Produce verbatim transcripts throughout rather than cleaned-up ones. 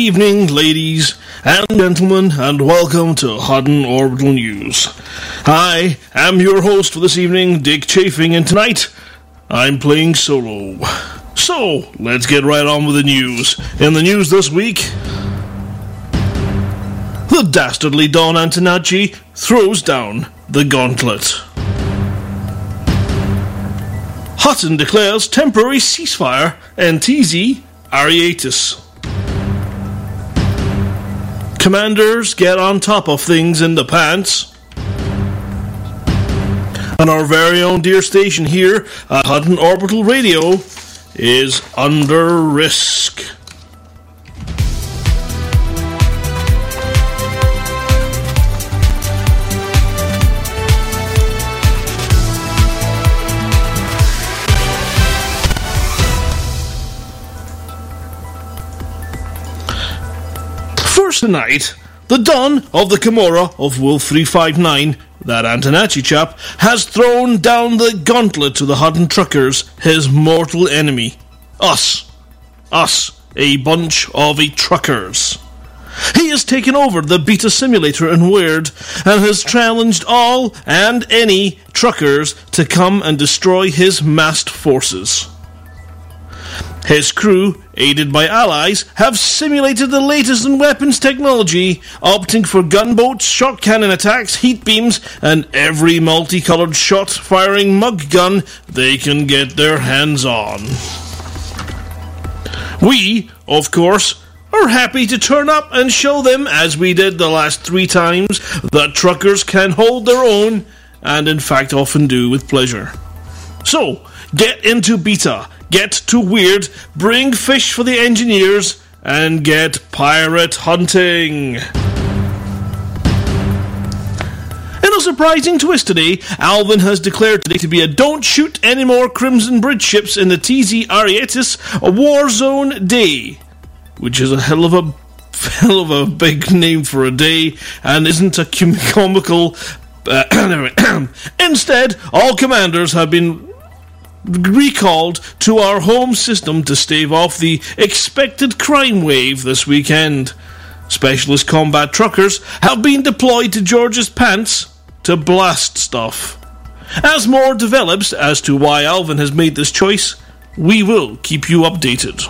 evening, ladies and gentlemen, and welcome to Hutton Orbital News. I am your host for this evening, Dick Chafing, and tonight I'm playing solo. So, let's get right on with the news. In the news this week, the dastardly Don Antonacci throws down the gauntlet. Hutton declares temporary ceasefire and T Z Arietis. Commanders get on top of things in the pants. And our very own dear station here at Hutton Orbital Radio is under risk. Tonight, the Don of the Kimura of Wolf three five nine, that Antonacci chap, has thrown down the gauntlet to the Hutton truckers, his mortal enemy. Us. Us, a bunch of a truckers. He has taken over the beta simulator in Weird and has challenged all and any truckers to come and destroy his massed forces. His crew, aided by allies, have simulated the latest in weapons technology, opting for gunboats, shot cannon attacks, heat beams, and every multicoloured shot-firing mug gun they can get their hands on. We, of course, are happy to turn up and show them, as we did the last three times, that truckers can hold their own, and in fact often do with pleasure. So, get into beta. Get to Weird, bring fish for the engineers, and get pirate hunting. In a surprising twist today, Alvin has declared today to be a don't shoot any more Crimson Bridge ships in the T Z Arietis War Zone Day, which is a hell of a hell of a big name for a day, and isn't a comical. Uh, Instead, all commanders have been recalled to our home system to stave off the expected crime wave this weekend. Specialist combat truckers have been deployed to George's Pants to blast stuff. As more develops as to why Alvin has made this choice, we will keep you updated.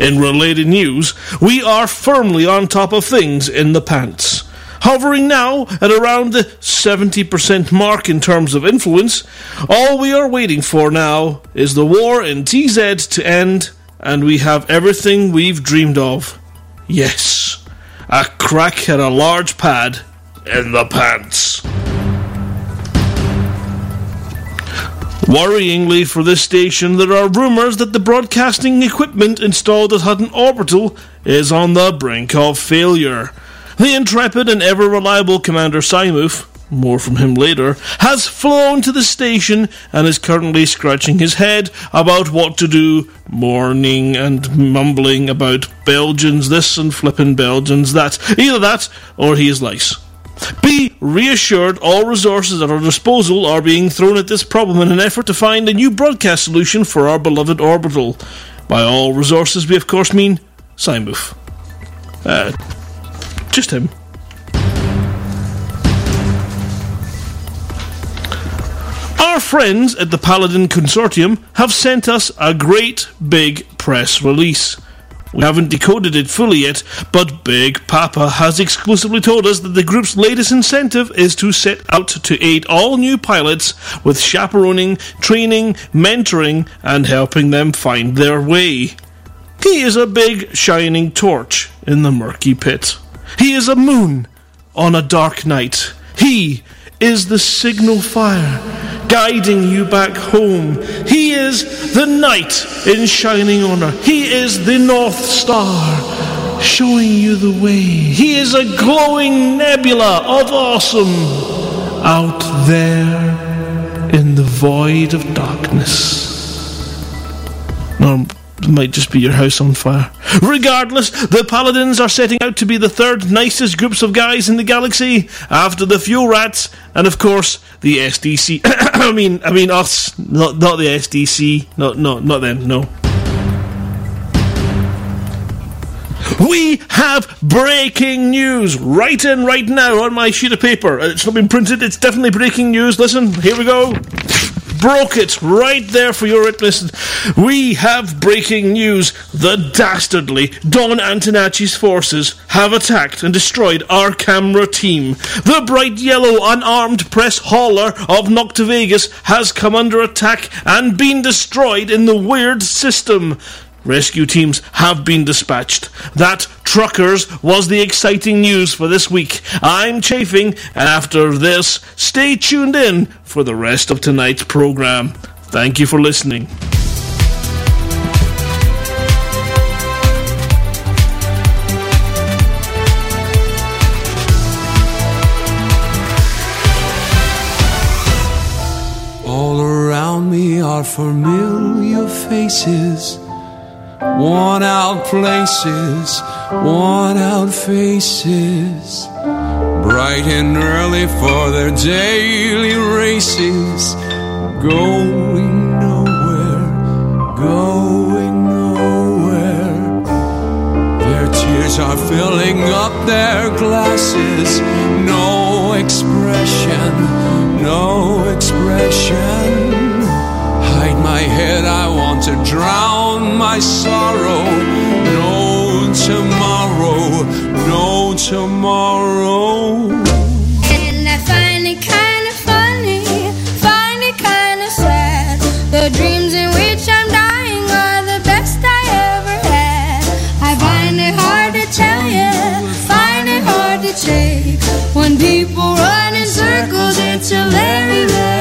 In related news, we are firmly on top of things in the pants. Hovering now at around the seventy percent mark in terms of influence, all we are waiting for now is the war in T Z to end, and we have everything we've dreamed of. Yes, a crack at a large pad in the pants. Worryingly for this station, there are rumours that the broadcasting equipment installed at Hutton Orbital is on the brink of failure. The intrepid and ever-reliable Commander Simoof, more from him later, has flown to the station and is currently scratching his head about what to do, mourning and mumbling about Belgians this and flippin' Belgians that. Either that, or he is lice. Be reassured all resources at our disposal are being thrown at this problem in an effort to find a new broadcast solution for our beloved Orbital. By all resources, we of course mean Simoof. Uh... Just him. Our friends at the Paladin Consortium have sent us a great big press release. We haven't decoded it fully yet, but Big Papa has exclusively told us that the group's latest incentive is to set out to aid all new pilots with chaperoning, training, mentoring, and helping them find their way. He is a big shining torch in the murky pit. He is a moon on a dark night. He is the signal fire guiding you back home. He is the knight in shining honor. He is the North Star showing you the way. He is a glowing nebula of awesome out there in the void of darkness. No. It might just be your house on fire. Regardless, the Paladins are setting out to be the third nicest groups of guys in the galaxy, after the Fuel Rats, and of course, the S D C. I mean, I mean us, not not the S D C, not, not, not them, no. We have breaking news right in right now on my sheet of paper. It's not been printed. It's definitely breaking news. Listen, here we go. Broke it right there for your witness. We have breaking news. The dastardly Don Antonacci's forces have attacked and destroyed our camera team. The bright yellow unarmed press hauler of Noctavegas has come under attack and been destroyed in the Weird system. Rescue teams have been dispatched. That, truckers, was the exciting news for this week. I'm Chafing, and after this, stay tuned in for the rest of tonight's program. Thank you for listening. All around me are familiar faces, worn out places, worn out faces, bright and early for their daily races, going nowhere, going nowhere. Their tears are filling up their glasses, no expression, no expression. Hide my head, I want to drown my sorrow. No tomorrow, no tomorrow. And I find it kind of funny, find it kind of sad. The dreams in which I'm dying are the best I ever had. I find it hard to tell you, find it hard to take. When people run in circles, it's a very, very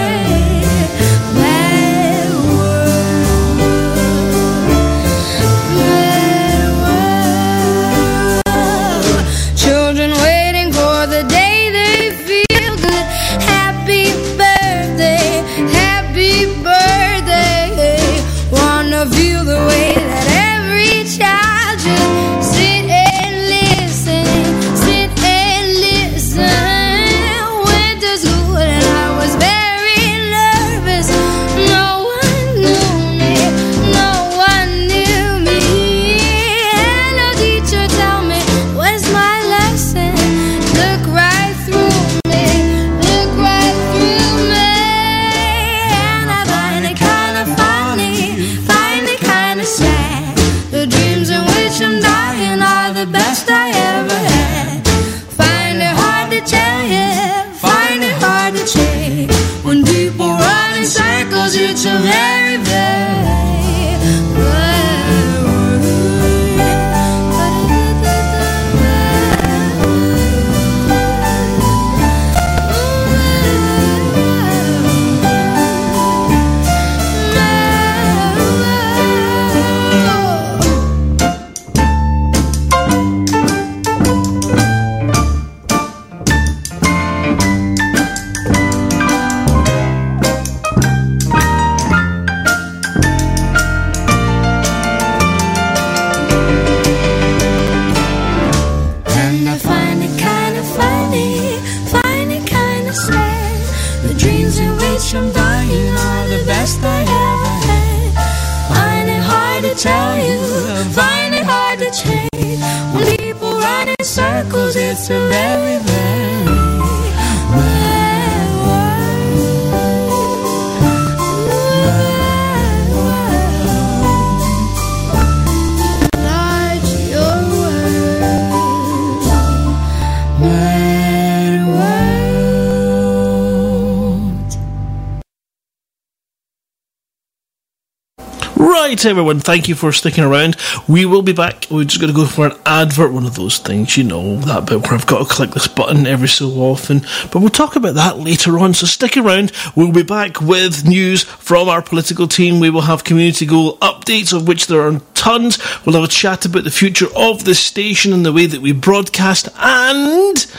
everyone. Thank you for sticking around. We will be back. We're just going to go for an advert, one of those things, you know, that bit where I've got to click this button every so often, but we'll talk about that later on, so stick around. We'll be back with news from our political team. We will have community goal updates, of which there are tons. We'll have a chat about the future of this station and the way that we broadcast, and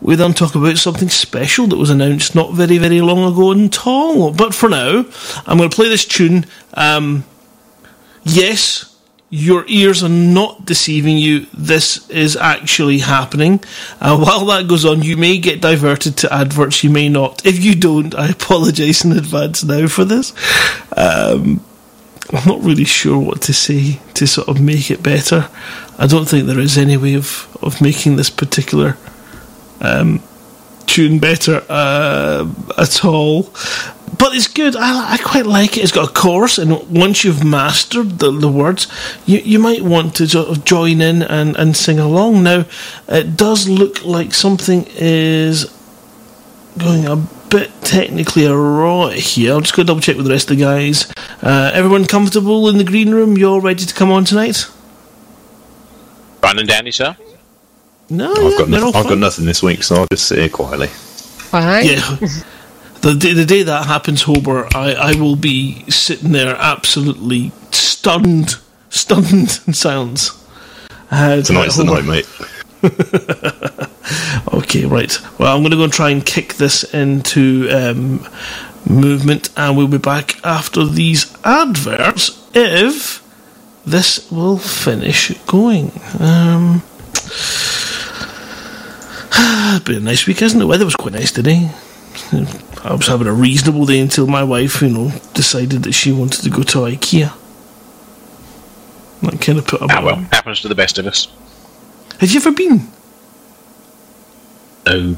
we then talk about something special that was announced not very, very long ago at all. But for now, I'm going to play this tune. um Yes, your ears are not deceiving you. This is actually happening. Uh, while that goes on, you may get diverted to adverts. You may not. If you don't, I apologise in advance now for this. Um, I'm not really sure what to say to sort of make it better. I don't think there is any way of, of making this particular um, tune better uh, at all. But it's good. I, I quite like it. It's got a chorus, and once you've mastered the, the words, you, you might want to sort of join in and, and sing along. Now, it does look like something is going a bit technically awry here. I'll just go double check with the rest of the guys. Uh, everyone comfortable in the green room? You're ready to come on tonight? Run and Danny, sir? No, I've, yeah, got, nothing, I've got nothing this week, so I'll just sit here quietly. Alright. Yeah. The day, the day that happens, Hobart, I, I will be sitting there absolutely stunned, stunned in silence. Uh, Tonight's the night, mate. Okay, right. Well, I'm going to go and try and kick this into um, movement, and we'll be back after these adverts, if this will finish going. Um, it's been a nice week, hasn't it? The weather was quite nice today. I was having a reasonable day until my wife, you know, decided that she wanted to go to IKEA. That kind of put up. Ah, well, happens to the best of us. Have you ever been? No.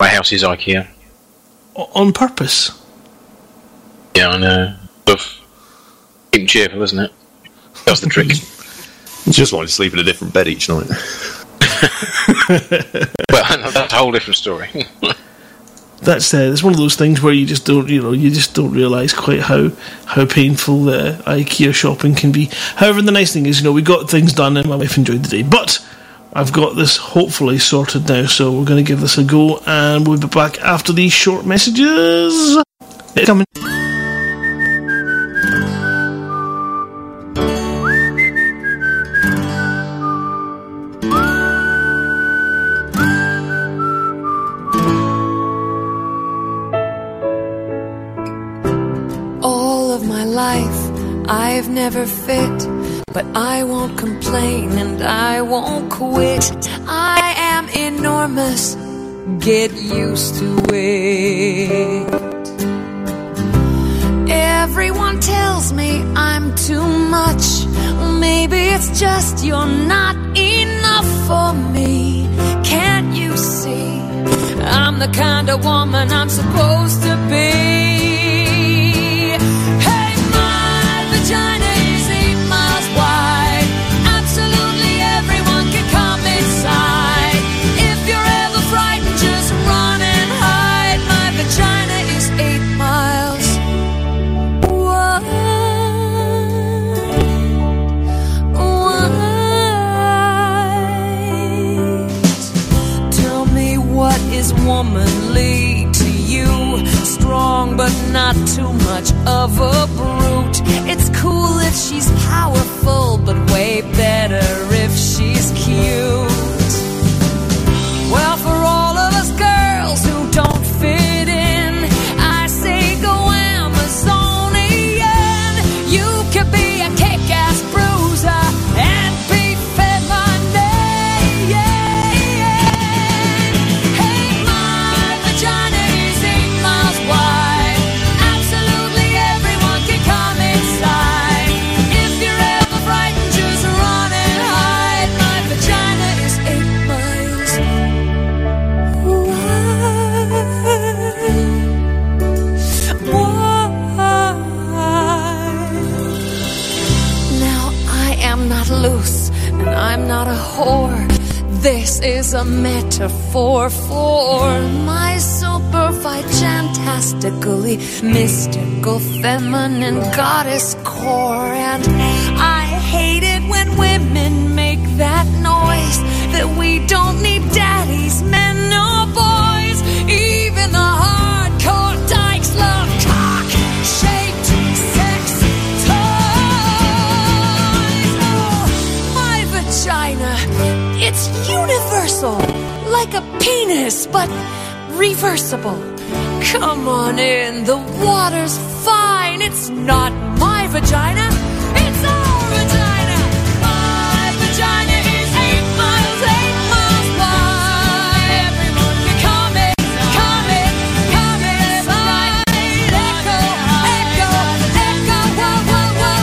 My house is IKEA. O- on purpose? Yeah, I know. Keep cheerful, isn't it? That's the trick. Just wanted to sleep in a different bed each night. Well, that's a whole different story. That's uh, it's one of those things where you just don't, you know, you just don't realise quite how how painful the uh, IKEA shopping can be. However, the nice thing is, you know, we got things done and my wife enjoyed the day. But I've got this hopefully sorted now, so we're going to give this a go, and we'll be back after these short messages. It's coming. I've never fit, but I won't complain and I won't quit. I am enormous, get used to it. Everyone tells me I'm too much. Maybe it's just you're not enough for me. Can't you see? I'm the kind of woman I'm supposed to be. China is eight miles wide. Absolutely everyone can come inside. If you're ever frightened, just run and hide. My vagina is eight miles wide, wide. Tell me what is womanly to you? Strong but not too much of a brute. It's cool if she's powerful, but way better if she's cute. Well, for all of us girls who don't fit in, I say go Amazonian. You could be a kick-ass bruiser and be feminine. Hey, my vagina is eight miles wide. Loose, and I'm not a whore. This is a metaphor for my super-fantastically mystical feminine goddess core. And I hate it when women make that noise, that we don't need daddies, men or boys. Even the hardcore dykes love cock-shaped sex. China, it's universal, like a penis, but reversible. Come on in, the water's fine. It's not my vagina, it's our vagina. My vagina is eight miles, eight miles wide. Everyone can come in, come in, come inside. Echo, echo, echo, whoa, whoa, whoa.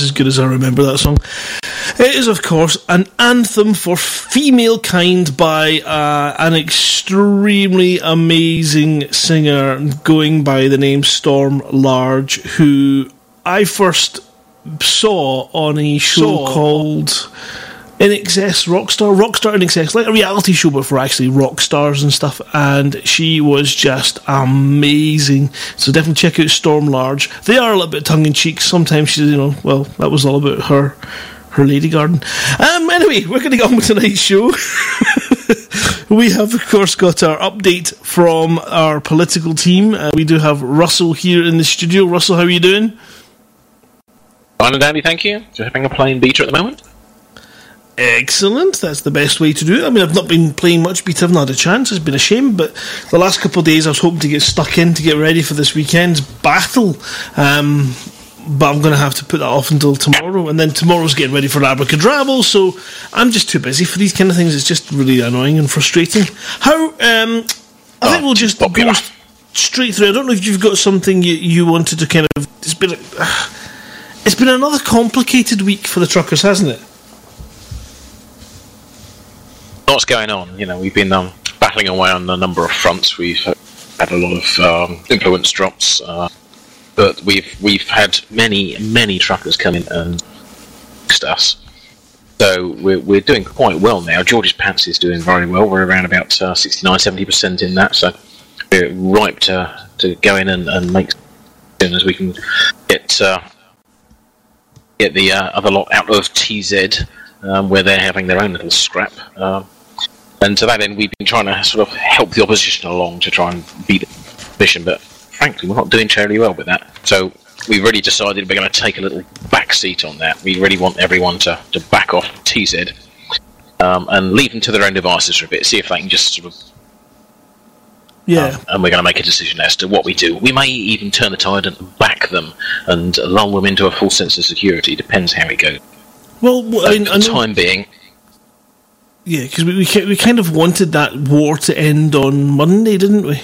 was as good as I remember that song. It is, of course, an anthem for female kind by uh, an extremely amazing singer going by the name Storm Large, who I first saw on a show saw. called N X S Rockstar. Rockstar N X S, like a reality show, but for actually rock stars and stuff. And she was just amazing. So definitely check out Storm Large. They are a little bit tongue-in-cheek. Sometimes she's, you know, well, that was all about her. Her lady garden. Um, anyway, we're going to get on with tonight's show. We have, of course, got our update from our political team. Uh, we do have Russell here in the studio. Russell, how are you doing? Fine and dandy, thank you. Just having a plain beta at the moment. Excellent. That's the best way to do it. I mean, I've not been playing much beta. I've not had a chance. It's been a shame, but the last couple of days I was hoping to get stuck in to get ready for this weekend's battle. Um... But I'm going to have to put that off until tomorrow, and then tomorrow's getting ready for Abracadabra, so I'm just too busy for these kind of things. It's just really annoying and frustrating. How, um, I think we'll just go straight through. I don't know if you've got something you, you wanted to kind of... It's been, uh, it's been another complicated week for the truckers, hasn't it? Lots going on. You know, we've been um, battling away on a number of fronts. We've had a lot of um, influence drops, uh, But we've we've had many many truckers come in and fixed us, so we're we're doing quite well now. George's Pants is doing very well. We're around about uh, sixty-nine, seventy percent in that, so we're ripe to to go in and, and make as soon as we can get uh, get the uh, other lot out of T Z, um, where they're having their own little scrap. Uh, and to that end, we've been trying to sort of help the opposition along to try and beat the mission, but. Frankly, we're not doing terribly well with that. So we've really decided we're going to take a little back seat on that. We really want everyone to, to back off T Z um, and leave them to their own devices for a bit, see if they can just sort of... Yeah. Um, and we're going to make a decision as to what we do. We may even turn the tide and back them and lull them into a full sense of security. Depends how it goes. Well, well I mean, for the time being... Yeah, because we, we we kind of wanted that war to end on Monday, didn't we?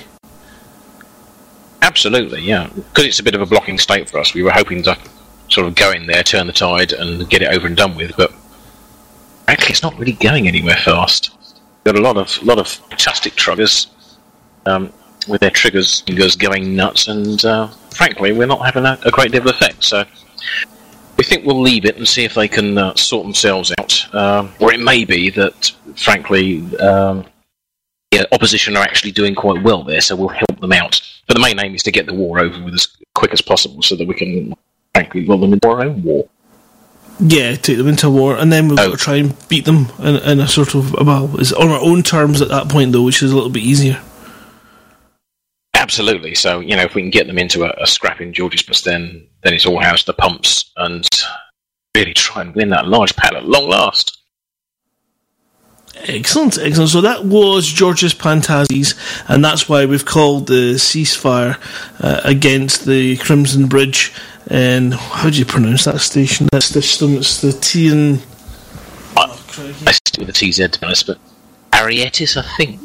Absolutely, yeah. Because it's a bit of a blocking state for us. We were hoping to sort of go in there, turn the tide, and get it over and done with. But actually, it's not really going anywhere fast. We've got a lot of lot of fantastic truckers um, with their triggers fingers going nuts, and uh, frankly, we're not having a, a great deal of effect. So we think we'll leave it and see if they can uh, sort themselves out. Um, or it may be that, frankly. Um, Yeah, opposition are actually doing quite well there, so we'll help them out. But the main aim is to get the war over with as quick as possible, so that we can, frankly, roll them into our own war. Yeah, take them into war, and then we've oh. got to try and beat them in, in a sort of, well, it's on our own terms at that point, though, which is a little bit easier. Absolutely. So, you know, if we can get them into a, a scrap in George's Pants, then then it's all house the pumps, and really try and win that large pad at long last. Excellent, excellent. So that was George's Pantazis, and that's why we've called the ceasefire uh, against the Crimson Bridge. And how do you pronounce that station? That's the station. It's the T and oh, I stick with the T Z, to be honest, but Arietis, I think.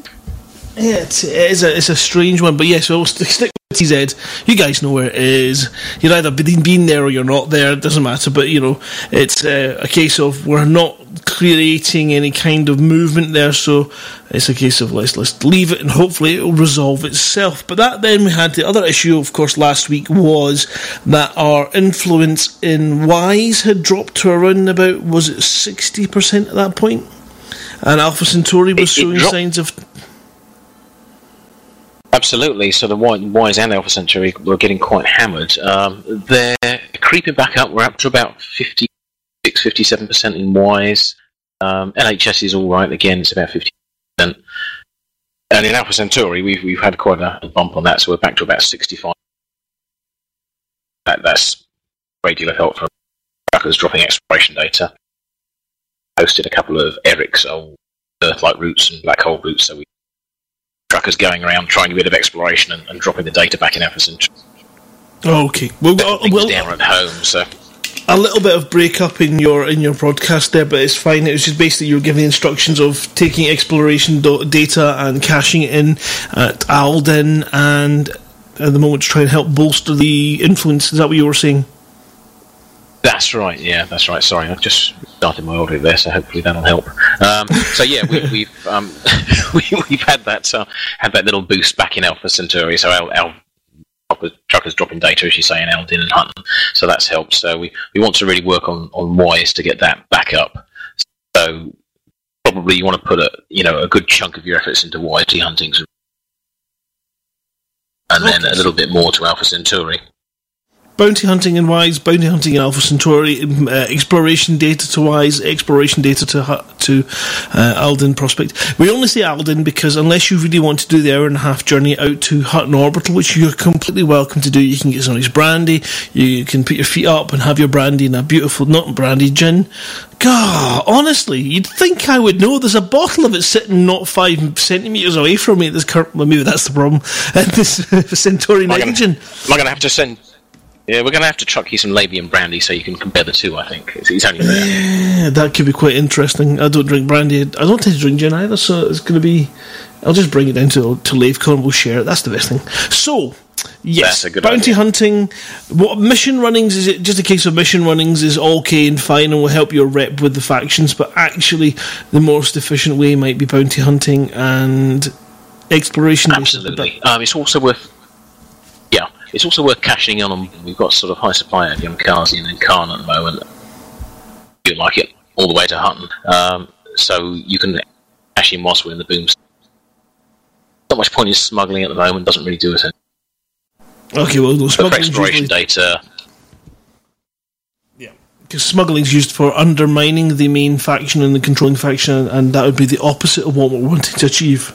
Yeah, it's, it is a, it's a strange one, but yes, we'll stick with T Z. You guys know where it is. You're either been there or you're not there. It doesn't matter, but you know, it's uh, a case of we're not creating any kind of movement there, so it's a case of let's let's leave it and hopefully it'll resolve itself. But that then we had the other issue, of course, last week was that our influence in Y's had dropped to around about, was it sixty percent at that point? And Alpha Centauri was it, it showing dropped. signs of... Absolutely, so the Y's and Alpha Centauri were getting quite hammered. Um, they're creeping back up, we're up to about fifty fifty-seven percent in Y's. Um, N H S is all right again. It's about fifty percent, and in Alpha Centauri, we've we've had quite a, a bump on that. So we're back to about sixty-five. That, that's a great deal of help from truckers dropping exploration data. Posted a couple of Eric's old Earth-like routes and black hole routes. So we truckers going around trying a bit of exploration and, and dropping the data back in Alpha Centauri. Oh, okay, well, uh, things well, down at home, so. A little bit of break up in your in your broadcast there, but it's fine. It was just basically you were giving instructions of taking exploration do- data and caching it in at Aldin, and at the moment to try and help bolster the influence. Is that what you were saying? That's right, yeah, that's right. Sorry, I've just started my audio there, so hopefully that'll help. Um, so yeah, we, we've um, we, we've had that uh, had that little boost back in Alpha Centauri. So our, our Truckers dropping data, as you say, in Aldin and Hutton, so that's helped. So we, we want to really work on, on wise to get that back up. So probably you want to put a you know a good chunk of your efforts into Y T huntings, and okay. then a little bit more to Alpha Centauri. Bounty hunting in Wise, bounty hunting in Alpha Centauri, uh, exploration data to Wise, exploration data to to uh, Aldin Prospect. We only say Aldin because unless you really want to do the hour and a half journey out to Hutton Orbital, which you're completely welcome to do, you can get somebody's brandy, you can put your feet up and have your brandy and a beautiful, not brandy, gin. God, honestly, you'd think I would know. There's a bottle of it sitting not five centimetres away from me at this current, well, maybe that's the problem, and this Centauri nitrogen. Am I going to have to send... Yeah, we're going to have to chuck you some Labian and brandy so you can compare the two, I think. It's, it's only yeah, that could be quite interesting. I don't drink brandy. I don't tend to drink gin either, so it's going to be... I'll just bring it down to, to LaveCon. We'll share it. That's the best thing. So, yes, bounty idea. hunting. What mission runnings is it? Just a case of mission runnings is okay and fine and will help your rep with the factions, but actually the most efficient way might be bounty hunting and exploration. Absolutely. Um, it's also worth... Yeah. It's also worth cashing in on. We've got sort of high supply of Yamazaki and Khan at the moment. You like it all the way to Hutton, um, so you can cash in whilst we're in the boom. Not much point in smuggling at the moment. Doesn't really do it any. Okay, well, no, smuggling exploration usually... data. Yeah, because smuggling's used for undermining the main faction and the controlling faction, and that would be the opposite of what we're wanting to achieve.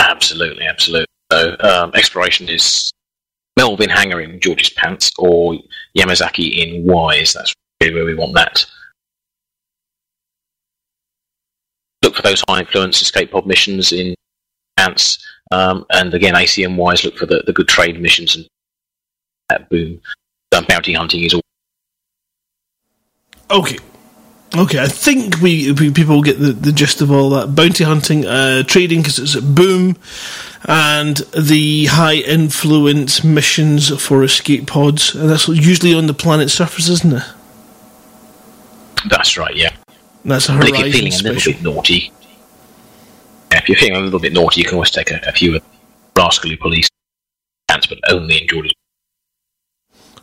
Absolutely, absolutely. So um, exploration is. Melvin Hanger in George's Pants or Yamazaki in Wise. That's really where we want that. Look for those high-influence escape pod missions in Pants. Um, and again, A C M Wise, look for the, the good trade missions and that boom. Um, bounty hunting is all... Okay. Okay, I think we, we people get the, the gist of all that. Bounty hunting, uh, trading, because it's a boom, and the high-influence missions for escape pods, and that's usually on the planet's surface, isn't it? That's right, yeah. That's a Horizons. But if you're feeling a little bit naughty, yeah, if you're feeling a little bit naughty, you can always take a, a few rascally police chance, but only in Georgia.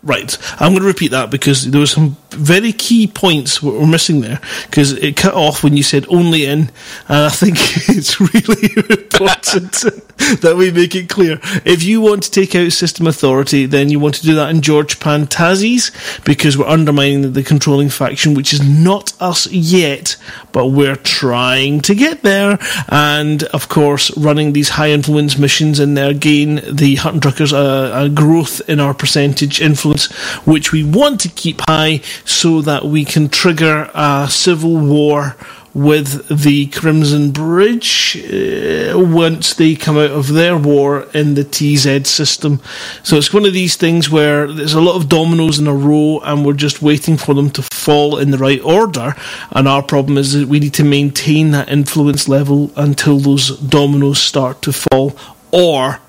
Right, I'm going to repeat that because there were some very key points we're missing there because it cut off when you said only in, and I think it's really important that we make it clear. If you want to take out system authority, then you want to do that in George Pantazis because we're undermining the controlling faction, which is not us yet, but we're trying to get there. And, of course, running these high-influence missions in there gain the Hutton Truckers a, a growth in our percentage influence, which we want to keep high so that we can trigger a civil war with the Crimson Bridge uh, once they come out of their war in the T Z system. So it's one of these things where there's a lot of dominoes in a row and we're just waiting for them to fall in the right order, and our problem is that we need to maintain that influence level until those dominoes start to fall or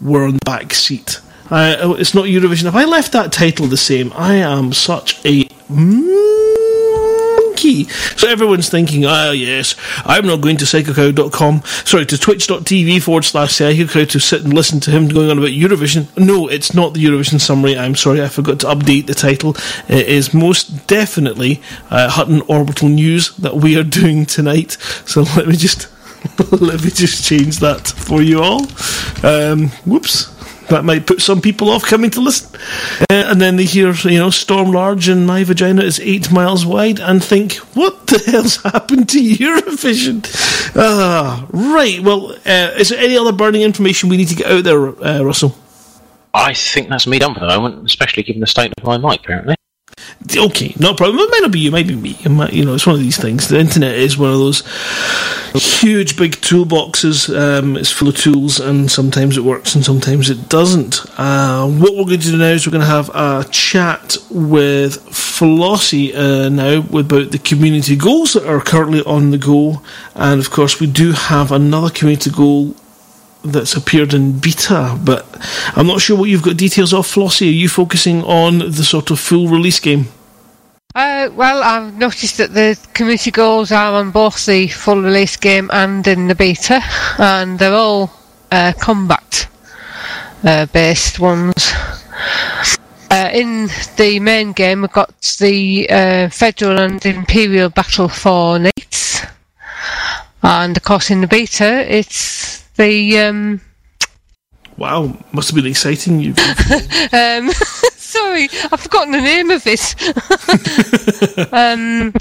we're on the back seat. Uh, it's not Eurovision. If I left that title the same, I am such a monkey. So everyone's thinking, ah, oh, yes, I'm not going to psychocow dot com, sorry, to twitch.tv forward slash psychocow to sit and listen to him going on about Eurovision. No, it's not the Eurovision summary. I'm sorry, I forgot to update the title. It is most definitely uh, Hutton Orbital News that we are doing tonight. So let me just, let me just change that for you all. Um, whoops. That might put some people off coming to listen. Uh, and then they hear, you know, Storm Large and My Vagina is Eight Miles Wide and think, what the hell's happened to Eurovision? Ah, right. Well, uh, is there any other burning information we need to get out there, uh, Russell? I think that's me done for the moment, especially given the state of my mic, apparently. Okay, no problem. It might not be you, it might be me. It might, you know, it's one of these things. The internet is one of those huge, big toolboxes. Um, it's full of tools, and sometimes it works, and sometimes it doesn't. Uh, what we're going to do now is we're going to have a chat with Flossie uh, now about the community goals that are currently on the go, and of course we do have another community goal that's appeared in beta, but I'm not sure what you've got details of, Flossie. Are you focusing on the sort of full release game? Uh, well, I've noticed that the community goals are on both the full release game and in the beta, and they're all uh, combat-based uh, ones. Uh, in the main game, we've got the uh, Federal and Imperial Battle for Nates, and of course in the beta, it's the... Um... Wow, must have been exciting. You. um... Sorry, I've forgotten the name of it. um,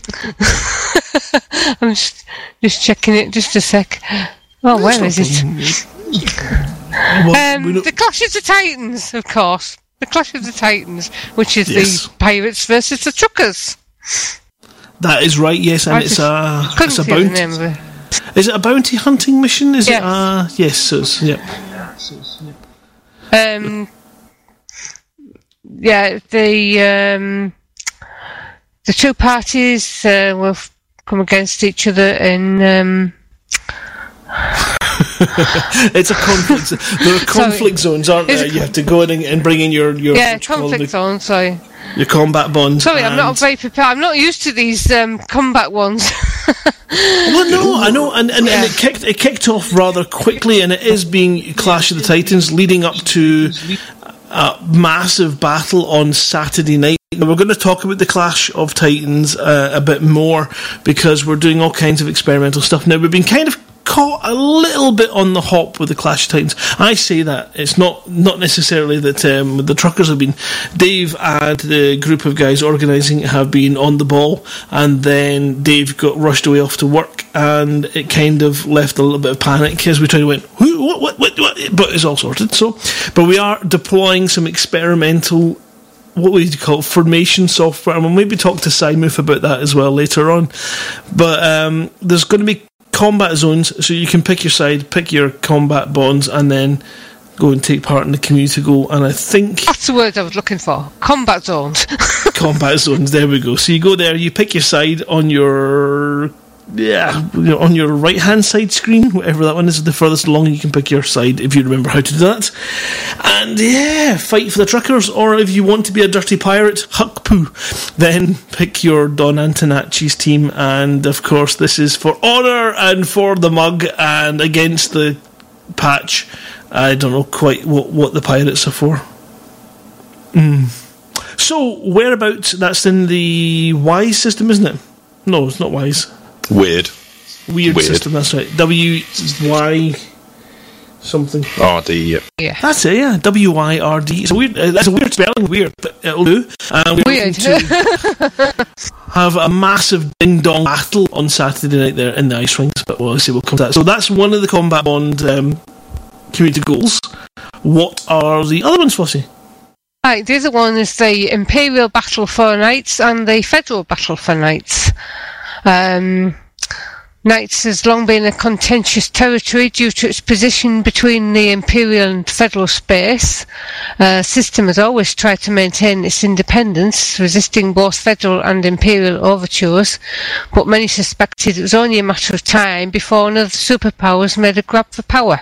I'm just, just checking it, just a sec. Oh, where is it? Um, the Clash of the Titans, of course. The Clash of the Titans, which is yes. the pirates versus the truckers. That is right, yes, and I it's a... Couldn't it's a bounty. The name of it. Is it a bounty hunting mission? Is yes. it a... Yes, so it's... Yep. Um... Yeah, the um, the two parties uh, will come against each other in. Um... it's a conflict. There are conflict sorry. zones, aren't it's there? You have to go in and bring in your your yeah conflict zones. Sorry, your combat bonds. Sorry, I'm not very prepared. I'm not used to these um, combat ones. Well, no, I know, and, and, yeah. and it kicked it kicked off rather quickly, and it is being Clash of the Titans, leading up to. A massive battle on Saturday night. Now we're going to talk about the Clash of Titans uh, a bit more because we're doing all kinds of experimental stuff. Now, we've been kind of caught a little bit on the hop with the Clash of Titans. I say that. It's not, not necessarily that um, the truckers have been... Dave and the group of guys organising have been on the ball, and then Dave got rushed away off to work, and it kind of left a little bit of panic as we tried to went, who, what, what, what, what? But it's all sorted. So, but we are deploying some experimental... what we call formation software, and we'll maybe talk to Simoof about that as well later on. But um, there's going to be combat zones, so you can pick your side, pick your combat bonds, and then go and take part in the community goal. And I think... That's the word I was looking for. Combat zones. Combat zones, there we go. So you go there, you pick your side on your... Yeah, on your right-hand side screen, whatever that one is, the furthest along, you can pick your side if you remember how to do that. And yeah, fight for the truckers, or if you want to be a dirty pirate, huck poo, then pick your Don Antonacci's team. And of course, this is for honour and for the mug and against the patch. I don't know quite what, what the pirates are for. Mm. So, whereabouts? That's in the Wise system, isn't it? No, it's not Wise. Weird. Weird. Weird system, that's right. W Y something. R D, yeah. yeah. That's it, yeah. W Y R D. It's a weird, uh, that's a weird spelling, weird, but it'll do. Um, weird. To have a massive ding-dong battle on Saturday night there in the Ice Rings, but we'll see what comes out. So that's one of the Combat Bond um, community goals. What are the other ones, Flossie? Right, the other one is the Imperial Battle for Knights and the Federal Battle for Knights. Um, Knights has long been a contentious territory due to its position between the imperial and federal space. Uh, system has always tried to maintain its independence, resisting both federal and imperial overtures, but many suspected it was only a matter of time before another superpowers made a grab for power.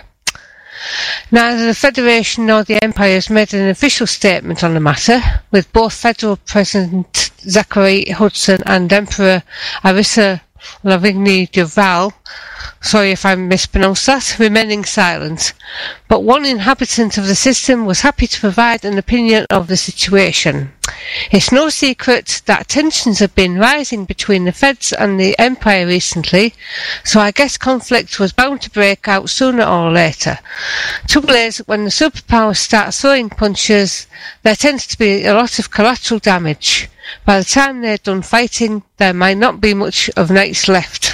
Neither the Federation nor the Empire has made an official statement on the matter, with both Federal President Zachary Hudson and Emperor Arisa Lavigne Duval, sorry if I mispronounced that, remaining silent. But one inhabitant of the system was happy to provide an opinion of the situation. It's no secret that tensions have been rising between the Feds and the Empire recently, so I guess conflict was bound to break out sooner or later. Trouble is, when the superpowers start throwing punches, there tends to be a lot of collateral damage. By the time they're done fighting, there might not be much of Knights left.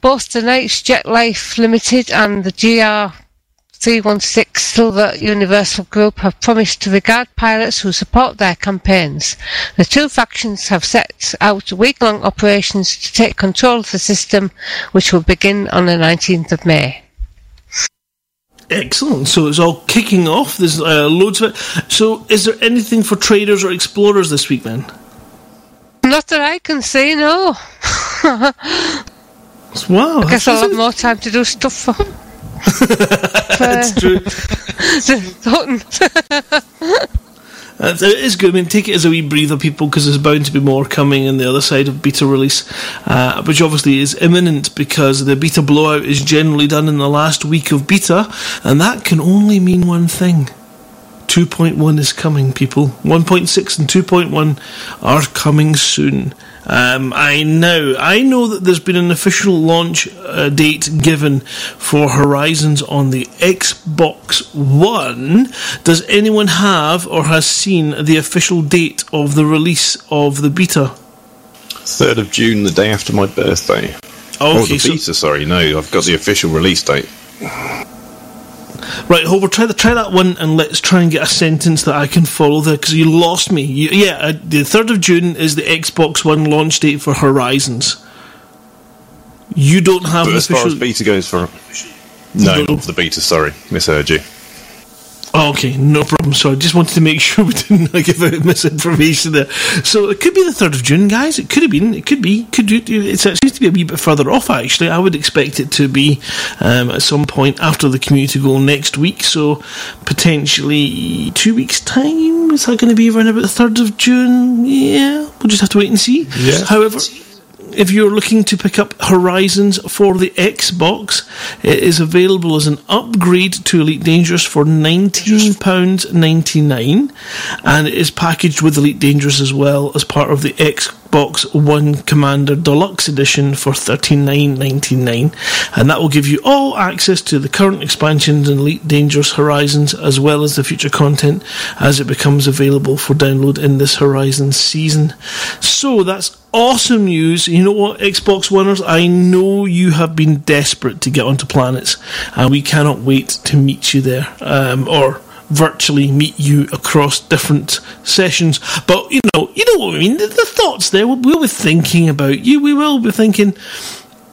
Both the Knights Jet Life Limited and the G R three sixteen Silver Universal Group have promised to regard pilots who support their campaigns. The two factions have set out week-long operations to take control of the system, which will begin on the nineteenth of May. Excellent. So it's all kicking off. There's uh, loads of it. So is there anything for traders or explorers this week, then? Not that I can see, no. Wow. I guess I'll have more time to do stuff for... That's true. It is good. I mean, take it as a wee breather, people, because there's bound to be more coming on the other side of beta release, uh, which obviously is imminent because the beta blowout is generally done in the last week of beta, and that can only mean one thing. two point one is coming, people. one point six and two point one are coming soon. Um, I know I know that there's been an official launch uh, date given for Horizons on the Xbox One. Does anyone have or has seen the official date of the release of the beta? third of June, the day after my birthday. Okay, oh, the so beta, sorry. No, I've got the official release date. Right, Hobart, try, the, try that one and let's try and get a sentence that I can follow there, because you lost me. You, yeah, uh, the third of June is the Xbox One launch date for Horizons. You don't have but an official... As far as beta goes for... No, no. Not the beta, sorry. Misheard you. Okay, no problem. So I just wanted to make sure we didn't like, give out misinformation there. So it could be the third of June, guys. It could have been. It could be. Could you, it's, it seems to be a wee bit further off, actually. I would expect it to be um, at some point after the community goal next week. So potentially two weeks' time. Is that going to be around about the third of June? Yeah. We'll just have to wait and see. Yeah. However... if you're looking to pick up Horizons for the Xbox, it is available as an upgrade to Elite Dangerous for nineteen pounds ninety-nine, and it is packaged with Elite Dangerous as well as part of the Xbox One Commander Deluxe Edition for thirty-nine ninety-nine, and that will give you all access to the current expansions in Elite Dangerous Horizons as well as the future content as it becomes available for download in this Horizons season. So that's awesome news. You know what, Xbox Oneers, I know you have been desperate to get onto planets, and we cannot wait to meet you there, um, or virtually meet you across different sessions. But you know, you know what I mean. The, the thoughts there. We'll, we'll be thinking about you. We will be thinking.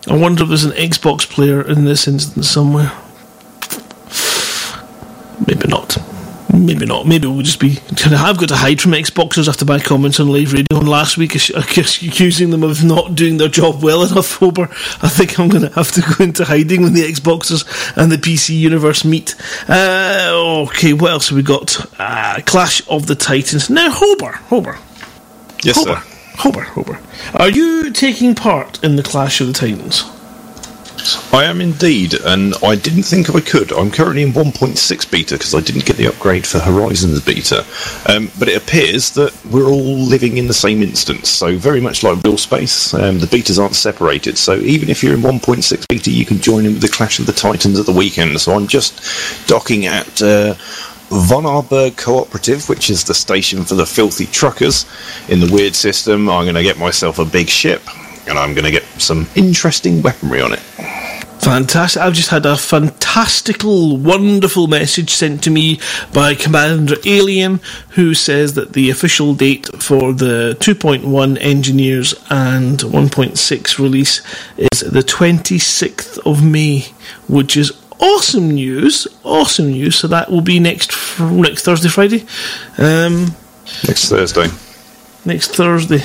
I wonder if there's an Xbox player in this instance somewhere. Maybe not. Maybe not. Maybe we'll just be... I've got to hide from Xboxers after my comments on Live Radio on last week, accusing them of not doing their job well enough, Hober. I think I'm going to have to go into hiding when the Xboxers and the P C universe meet. Uh, okay, what else have we got? Uh, Clash of the Titans. Now, Hober, Hober. Yes, Hober, sir. Hober, Hober. Are you taking part in the Clash of the Titans? I am indeed, and I didn't think I could. I'm currently in one point six beta because I didn't get the upgrade for Horizons beta. Um, but it appears that we're all living in the same instance, so very much like real space, um, the betas aren't separated. So even if you're in one point six beta, you can join in with the Clash of the Titans at the weekend. So I'm just docking at... Uh, Von Arberg Cooperative, which is the station for the filthy truckers in the weird system. I'm going to get myself a big ship, and I'm going to get some interesting weaponry on it. Fantastic. I've just had a fantastical, wonderful message sent to me by Commander Alien, who says that the official date for the two point one Engineers and one point six release is the twenty-sixth of May, which is awesome news, awesome news. So that will be next fr- next Thursday, Friday. Um, next Thursday. Next Thursday.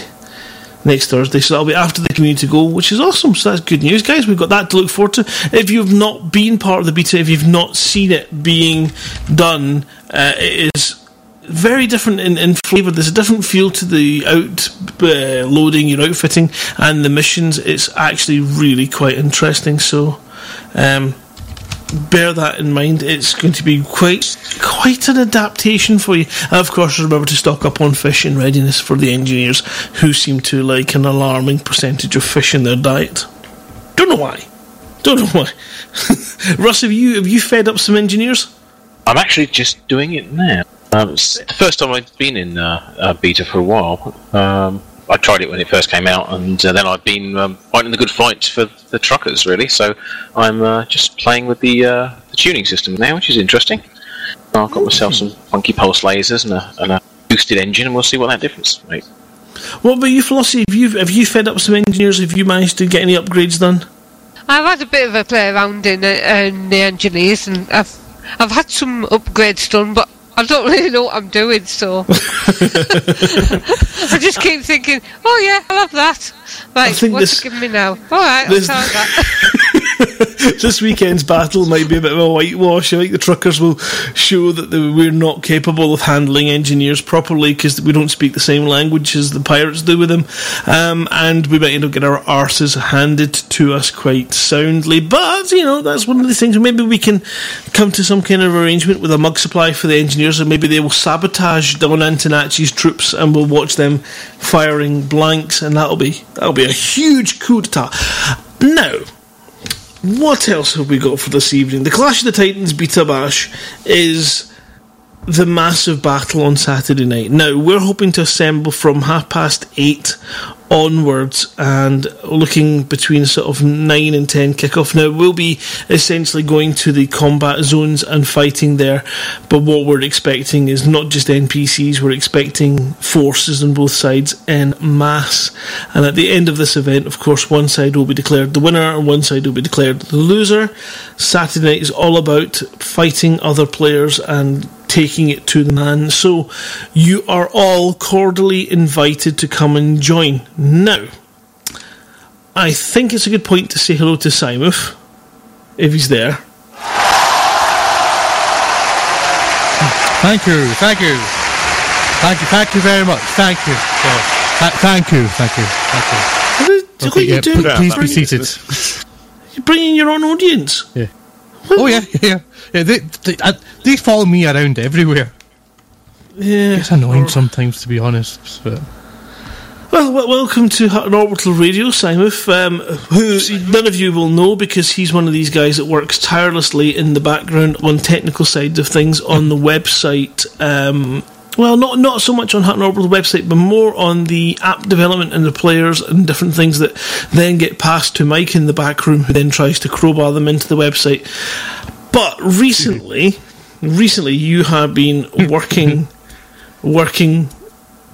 Next Thursday. So that'll be after the community goal, which is awesome. So that's good news, guys. We've got that to look forward to. If you've not been part of the beta, if you've not seen it being done, uh, it is... very different in, in flavour. There's a different feel to the outloading, uh, your outfitting, and the missions. It's actually really quite interesting. So... Um, bear that in mind. It's going to be quite quite an adaptation for you. And of course, remember to stock up on fish in readiness for the Engineers, who seem to like an alarming percentage of fish in their diet. Don't know why. Don't know why. Russ, have you have you fed up some Engineers? I'm actually just doing it now. Um, it's the first time I've been in uh, uh, beta for a while. Um, I tried it when it first came out, and uh, then I've been um, fighting the good fight for the truckers, really. So I'm uh, just playing with the, uh, the tuning system now, which is interesting. I've got myself some funky pulse lasers and a, and a boosted engine, and we'll see what that difference makes. What about you, Flossie? Have you, have you fed up some Engineers? Have you managed to get any upgrades done? I've had a bit of a play around in, uh, in the Engineers, and I've I've had some upgrades done, but I don't really know what I'm doing, so I just keep thinking, oh yeah, I love that. Like, what's this, it giving me now? Alright, I'll try that. this weekend's battle might be a bit of a whitewash. I think the truckers will show that the, we're not capable of handling engineers properly because we don't speak the same language as the pirates do with them, um, and we might end up getting our arses handed to us quite soundly. But, you know, that's one of the things. Maybe we can come to some kind of arrangement with a mug supply for the engineers, and maybe they will sabotage Don Antonacci's troops and we'll watch them firing blanks, and that'll be that'll be a huge coup d'etat. Now, what else have we got for this evening? The Clash of the Titans Beta Bash is the massive battle on Saturday night. Now, we're hoping to assemble from half past eight onwards and looking between sort of nine and ten kickoff. Now, we'll be essentially going to the combat zones and fighting there, but what we're expecting is not just N P Cs, we're expecting forces on both sides en masse. And at the end of this event, of course, one side will be declared the winner and one side will be declared the loser. Saturday night is all about fighting other players and taking it to the man, so you are all cordially invited to come and join. Now, I think it's a good point to say hello to Simoof, if he's there. Thank you, thank you. Thank you, thank you very much, thank you. Uh, thank you, thank you, thank you. What, okay, what are you yeah, doing? Please be seated. You're bringing your own audience? Yeah. What? Oh, yeah, yeah. yeah they, they, I, they follow me around everywhere. Yeah. It's annoying sometimes, to be honest, but... Well, welcome to Hutton Orbital Radio, Simoof, um, who none of you will know because he's one of these guys that works tirelessly in the background on technical side of things on the website. Um, well, not not so much on Hutton Orbital website, but more on the app development and the players and different things that then get passed to Mike in the back room, who then tries to crowbar them into the website. But recently, recently you have been working, working...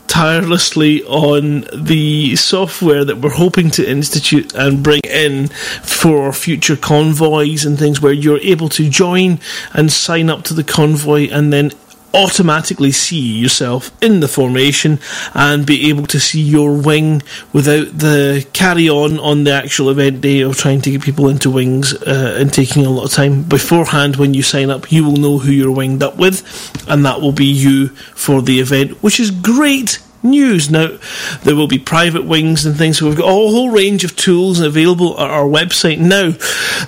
tirelessly on the software that we're hoping to institute and bring in for future convoys and things where you're able to join and sign up to the convoy and then automatically see yourself in the formation and be able to see your wing without the carry-on on the actual event day of trying to get people into wings uh, and taking a lot of time. Beforehand, when you sign up, you will know who you're winged up with, and that will be you for the event, which is great news. Now, there will be private wings and things, so we've got a whole range of tools available at our website. Now,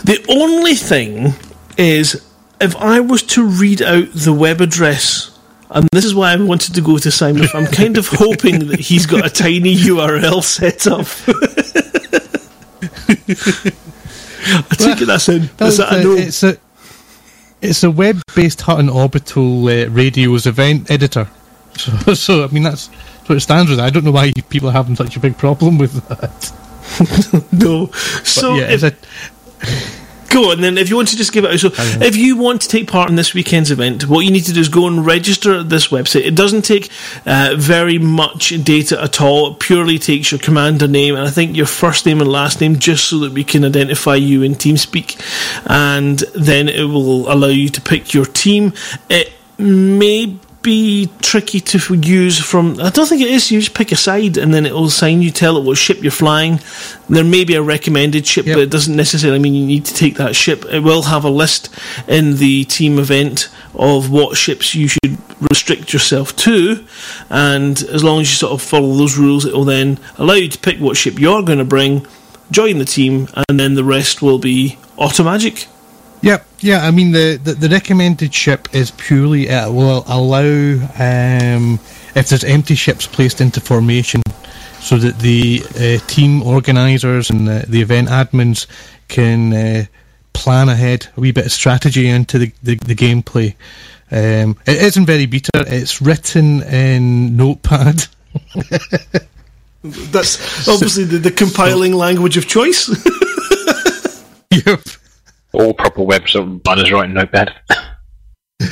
the only thing is, if I was to read out the web address, and this is why I wanted to go to Simon, I'm kind of hoping that he's got a tiny U R L set up. I take well, it that's in. That's that a, I know. It's a, it's a web-based Hutton Orbital uh, Radio's event editor. So, so, I mean, that's what it stands with. I don't know why people are having such a big problem with that. No. But so, yeah, if, it's a... Go on then, if you want to just give it out. So if you want to take part in this weekend's event, what you need to do is go and register at this website. It doesn't take uh, very much data at all. It purely takes your commander name and I think your first name and last name, just so that we can identify you in TeamSpeak. And then it will allow you to pick your team. It may be tricky to use from... I don't think it is. You just pick a side and then it will assign you, tell it what ship you're flying. There may be a recommended ship, yep. But it doesn't necessarily mean you need to take that ship. It will have a list in the team event of what ships you should restrict yourself to, and as long as you sort of follow those rules, it will then allow you to pick what ship you're going to bring, join the team, and then the rest will be automagic. Yeah, yeah. I mean, the, the, the recommended ship is purely uh, will allow um, if there's empty ships placed into formation, so that the uh, team organisers and the, the event admins can uh, plan ahead a wee bit of strategy into the the, the gameplay. Um, it isn't very beta. It's written in Notepad. That's obviously the, the compiling language of choice. Yep. All proper website banners right in Notepad.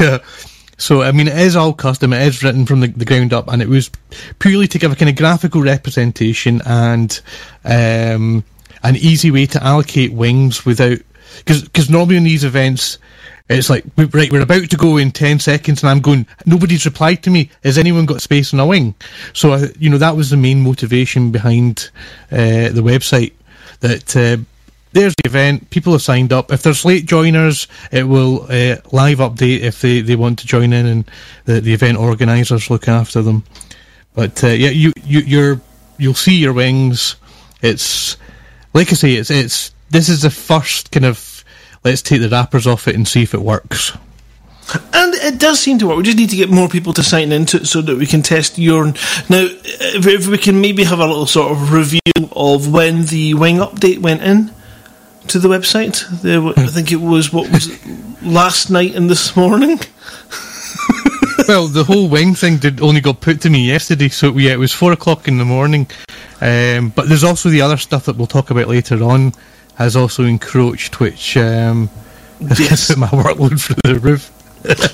Yeah. So, I mean, it is all custom. It is written from the, the ground up, and it was purely to give a kind of graphical representation and um, an easy way to allocate wings without... Because normally in these events, it's like, right, we're about to go in ten seconds, and I'm going, nobody's replied to me. Has anyone got space on a wing? So, uh, you know, that was the main motivation behind uh, the website, that... Uh, there's the event. People have signed up. If there's late joiners, it will uh, live update if they, they want to join in, and the, the event organisers look after them. But uh, yeah, you you you're you'll see your wings. It's like I say, it's it's this is the first kind of let's take the wrappers off it and see if it works. And it does seem to work. We just need to get more people to sign into it so that we can test your... Now, if, if we can maybe have a little sort of review of when the wing update went in to the website. The, I think it was, what was it, last night and this morning? Well, the whole wing thing did only got put to me yesterday, so yeah, it was four o'clock in the morning. Um, but there's also the other stuff that we'll talk about later on has also encroached, which um, has yes. put my workload through the roof.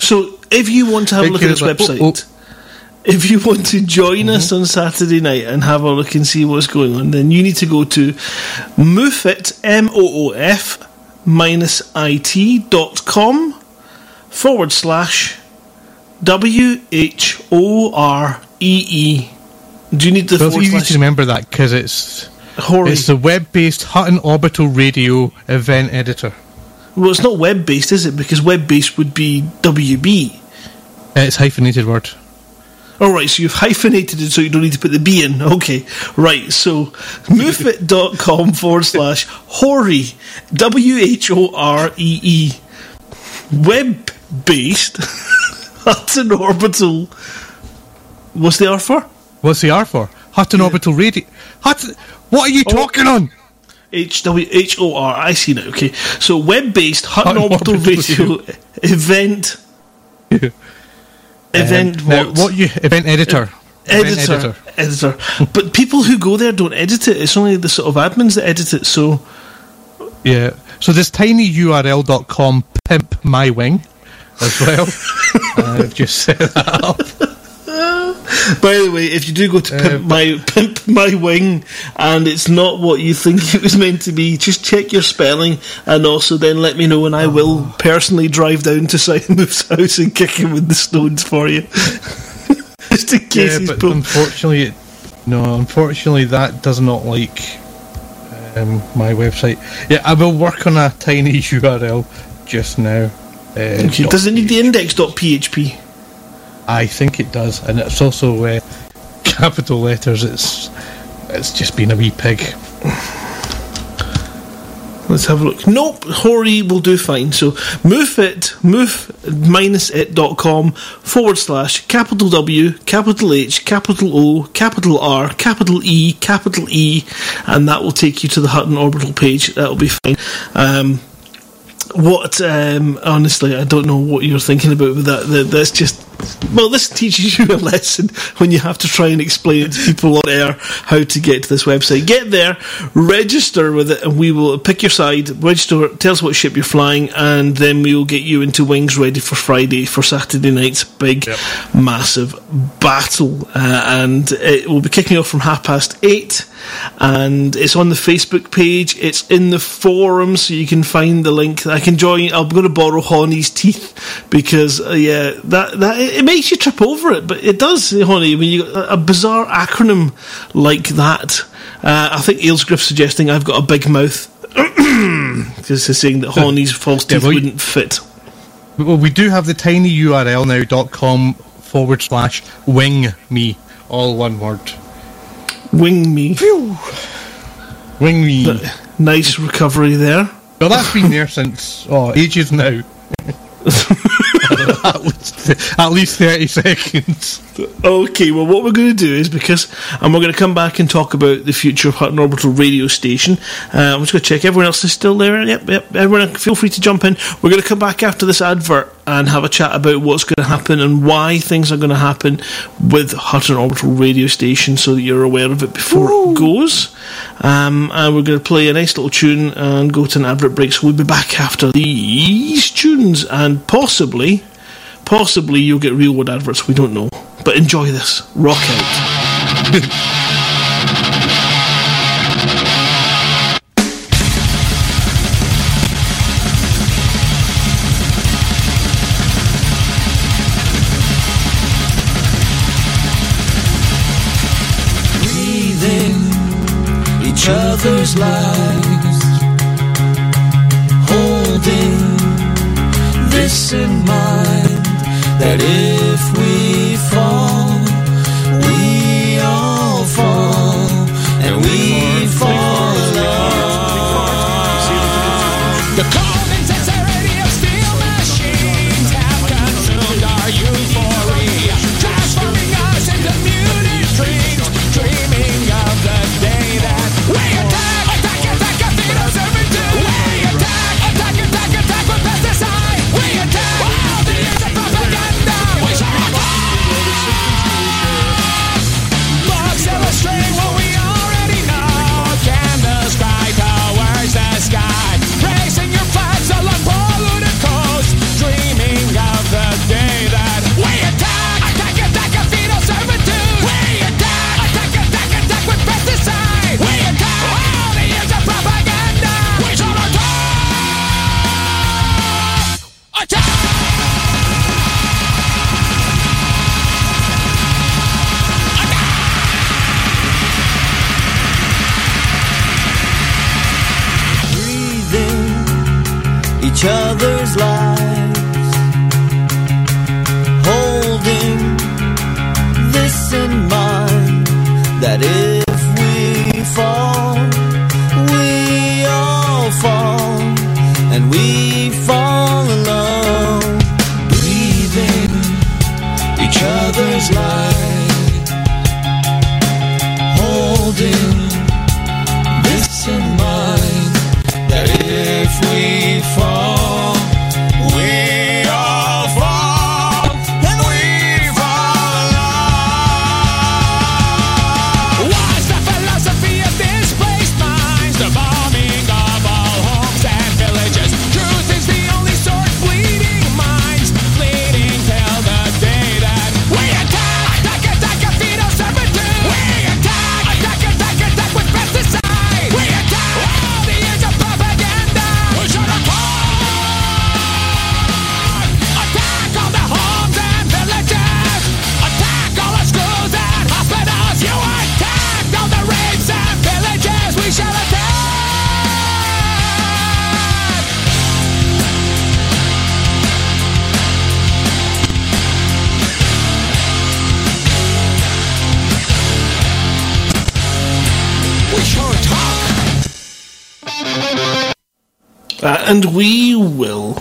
So, if you want to have a look at this website, oh, oh. if you want to join mm-hmm. us on Saturday night and have a look and see what's going on, then you need to go to moofit, M O O F dash I T dot com forward slash W H O R E E. Do you need the well, forward slash? It's easy to remember that because it's, it's the web-based Hutton Orbital Radio Event Editor. Well, it's not web-based, is it? Because web-based would be W B. It's hyphenated word. All right, so you've hyphenated it so you don't need to put the B in. Okay, right. So moofit dot com forward slash Horee, W H O R E E. Web-based Hutton Orbital. What's the R for? What's the R for? Hutton yeah. Orbital Radio. Hutton. What are you oh. talking on? H W H O R, I see now, okay. So, web-based Hutton Orbital Radio event... Yeah. Event um, what? Now, what you, event editor. E- editor. Event editor. Editor. But people who go there don't edit it. It's only the sort of admins that edit it, so... Yeah. So, there's tinyurl dot com pimp my wing as well. I've just set that up. By the way, if you do go to uh, pimp, my, pimp My Wing and it's not what you think it was meant to be, just check your spelling and also then let me know and I oh. will personally drive down to Simoof's house and kick him with the stones for you. Just in case yeah, he's but pulled. Unfortunately, it, no, unfortunately that does not like um, my website. Yeah, I will work on a tiny U R L just now. Uh, okay. Does it need the index dot P H P? I think it does, and it's also uh, capital letters. It's it's just been a wee pig. Let's have a look. Nope, Horry will do fine. So move it, move minus it dot com forward slash capital W, capital H, capital O, capital R, capital E, capital E, and that will take you to the Hutton Orbital page. That'll be fine. Um, What, um, honestly, I don't know what you're thinking about with that. that. That's just, well, this teaches you a lesson when you have to try and explain it to people on air how to get to this website. Get there, register with it, and we will pick your side, register, tell us what ship you're flying, and then we will get you into wings ready for Friday, for Saturday night's big, yep. massive battle. Uh, and it will be kicking off from half past eight, and it's on the Facebook page, it's in the forum, so you can find the link. I can join. I'm going to borrow Honey's teeth because uh, yeah, that that it, it makes you trip over it, but it does, Honey. When you got a bizarre acronym like that, uh, I think Ailsgriff's suggesting I've got a big mouth because he's saying that Honey's false teeth yeah, well, wouldn't fit. Well, we do have the tiny U R L now dot com forward slash wing me, all one word. Wing me. Phew. Wing me. But nice recovery there. Well, that's been there since oh, ages now. at, least, at least thirty seconds. Okay, well, what we're going to do is because, and we're going to come back and talk about the future of Hutton Orbital Radio Station. Uh, I'm just going to check everyone else is still there. Yep, yep. Everyone, feel free to jump in. We're going to come back after this advert and have a chat about what's going to happen and why things are going to happen with Hutton Orbital Radio Station so that you're aware of it before Ooh. It goes. Um, and we're going to play a nice little tune and go to an advert break. So we'll be back after these tunes and possibly, possibly you'll get real world adverts. We don't know. But enjoy this. Rock out. Other's lives, that if we fall, we all fall, and we fall in love. The comments as a radio steel machines have consumed our euphoria, transforming us into muted dreams, dreaming of the day that we attack, attack, attack, cathedrals every day. We attack, attack, attack, attack with pesticide. We attack. All the years of propaganda. We shall attack. Books illustrate what we already know. Candles cry towards the sky, raising your flags along polluted coast, dreaming of the day that we attack, attack, attack, a fetal servitude. We attack, attack, attack, attack with pesticide. We attack. All the years of propaganda. We shall attack. Attack. Breathing each other's lives, holding this in mind, that if we fall, we all fall, and we fall in love. Breathing each other's lives, holding this in mind, that if we fall, we all fall, and we fall in love. What's the philosophy of displaced minds? The bombing of all homes and villages. Truth is the only sword bleeding minds, bleeding till the day that we attack, attack, attack, a fetal servitude. We attack, attack, attack, attack with pesticide. We attack. All the years of propaganda. We should attack. Attack all the homes and villages. Attack all the schools and hospitals. You attack all the rapes and villages. We shall attack. We shall attack. Uh, and we will.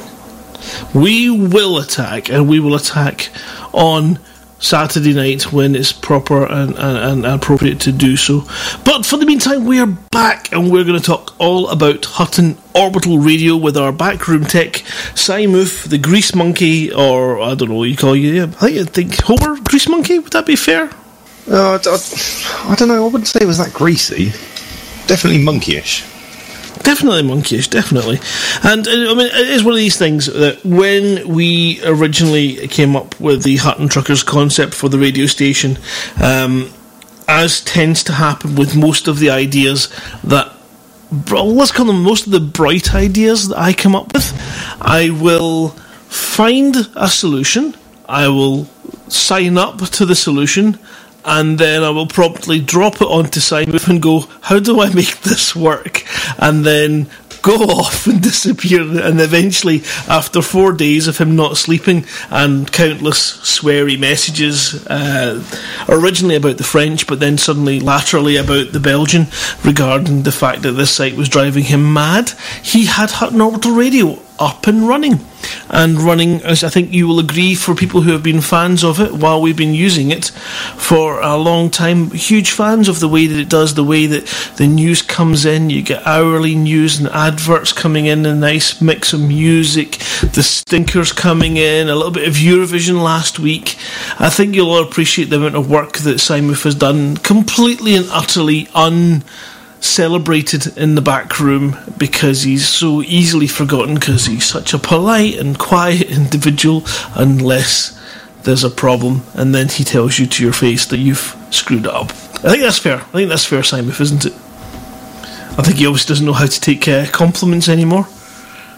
We will attack, and we will attack on Saturday night when it's proper and, and, and appropriate to do so. But for the meantime, we are back, and we're going to talk all about Hutton Orbital Radio with our backroom tech, Simoof, the Grease Monkey, or I don't know what you call you. I think, I think Homer, Grease Monkey, would that be fair? Uh, I, I, I don't know, I wouldn't say it was that greasy. Definitely monkeyish. Definitely monkeyish, definitely. And uh, I mean, it is one of these things that when we originally came up with the Hutton Truckers concept for the radio station, um, as tends to happen with most of the ideas that, well, let's call them most of the bright ideas that I come up with, I will find a solution, I will sign up to the solution, and then I will promptly drop it onto Simoof and go, how do I make this work? And then go off and disappear, and eventually, after four days of him not sleeping and countless sweary messages, uh, originally about the French, but then suddenly laterally about the Belgian, regarding the fact that this site was driving him mad, he had Hutton Orbital Radio up and running, and running, as I think you will agree, for people who have been fans of it while we've been using it for a long time, huge fans of the way that it does, the way that the news comes in. You get hourly news and adverts coming in, a nice mix of music, the stinkers coming in, a little bit of Eurovision last week. I think you'll all appreciate the amount of work that Simoof has done, completely and utterly un- celebrated in the back room, because he's so easily forgotten, because he's such a polite and quiet individual, unless there's a problem, and then he tells you to your face that you've screwed it up. I think that's fair. I think that's fair, Simoof, isn't it? I think he obviously doesn't know how to take uh, compliments anymore.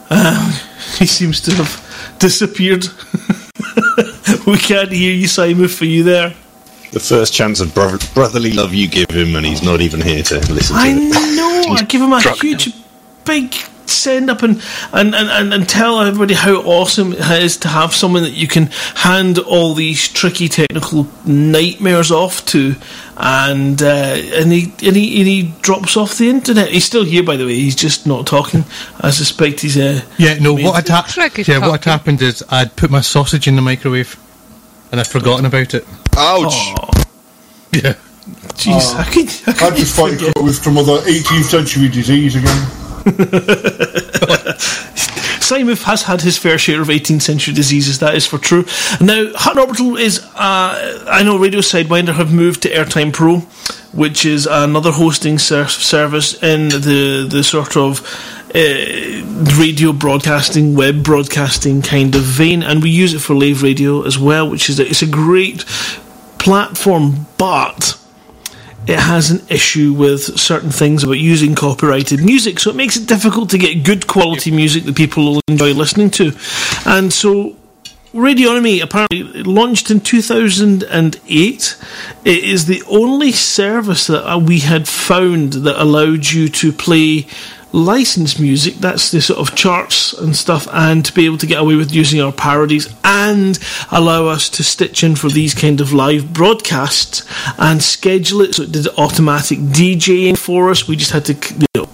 Um, he seems to have disappeared. We can't hear you, Simoof. Are you there? The first chance of bro- brotherly love you give him, and he's not even here to listen to I it. I know, I give him a huge, big stand up and, and, and, and tell everybody how awesome it is to have someone that you can hand all these tricky technical nightmares off to, and uh, and, he, and, he, and he drops off the internet. He's still here, by the way, he's just not talking. I suspect he's a... Uh, yeah, no, what had, ha- yeah, what had happened is I'd put my sausage in the microwave and I'd forgotten about it. Ouch! Aww. Yeah. Jeez, uh, I could, I could I'd be fighting with some other eighteenth century disease again. Simoof has had his fair share of eighteenth century diseases, that is for true. Now, Hutton Orbital is, uh, I know Radio Sidewinder have moved to Airtime Pro, which is another hosting ser- service in the, the sort of uh, radio broadcasting, web broadcasting kind of vein, and we use it for Live Radio as well, which is it's a great platform, but it has an issue with certain things about using copyrighted music, so it makes it difficult to get good quality music that people will enjoy listening to. And so Radionomy, apparently launched in two thousand eight, it is the only service that we had found that allowed you to play licensed music, that's the sort of charts and stuff, and to be able to get away with using our parodies and allow us to stitch in for these kind of live broadcasts and schedule it, so it did automatic DJing for us. We just had to, you know,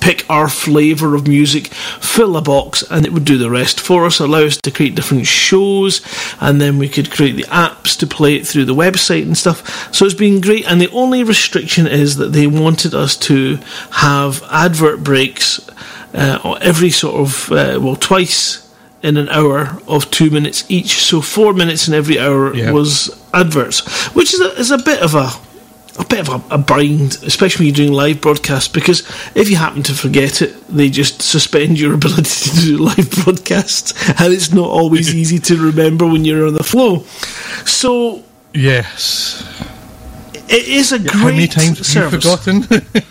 pick our flavour of music, fill a box, and it would do the rest for us, allow us to create different shows, and then we could create the apps to play it through the website and stuff. So it's been great, and the only restriction is that they wanted us to have advert breaks uh, every sort of, uh, well, twice in an hour of two minutes each, so four minutes in every hour yeah. was adverts, which is a, is a bit of a... a bit of a, a bind, especially when you're doing live broadcasts, because if you happen to forget it, they just suspend your ability to do live broadcasts, and it's not always easy to remember when you're on the flow. So... Yes. It is a yeah, great How many times service. Have you forgotten?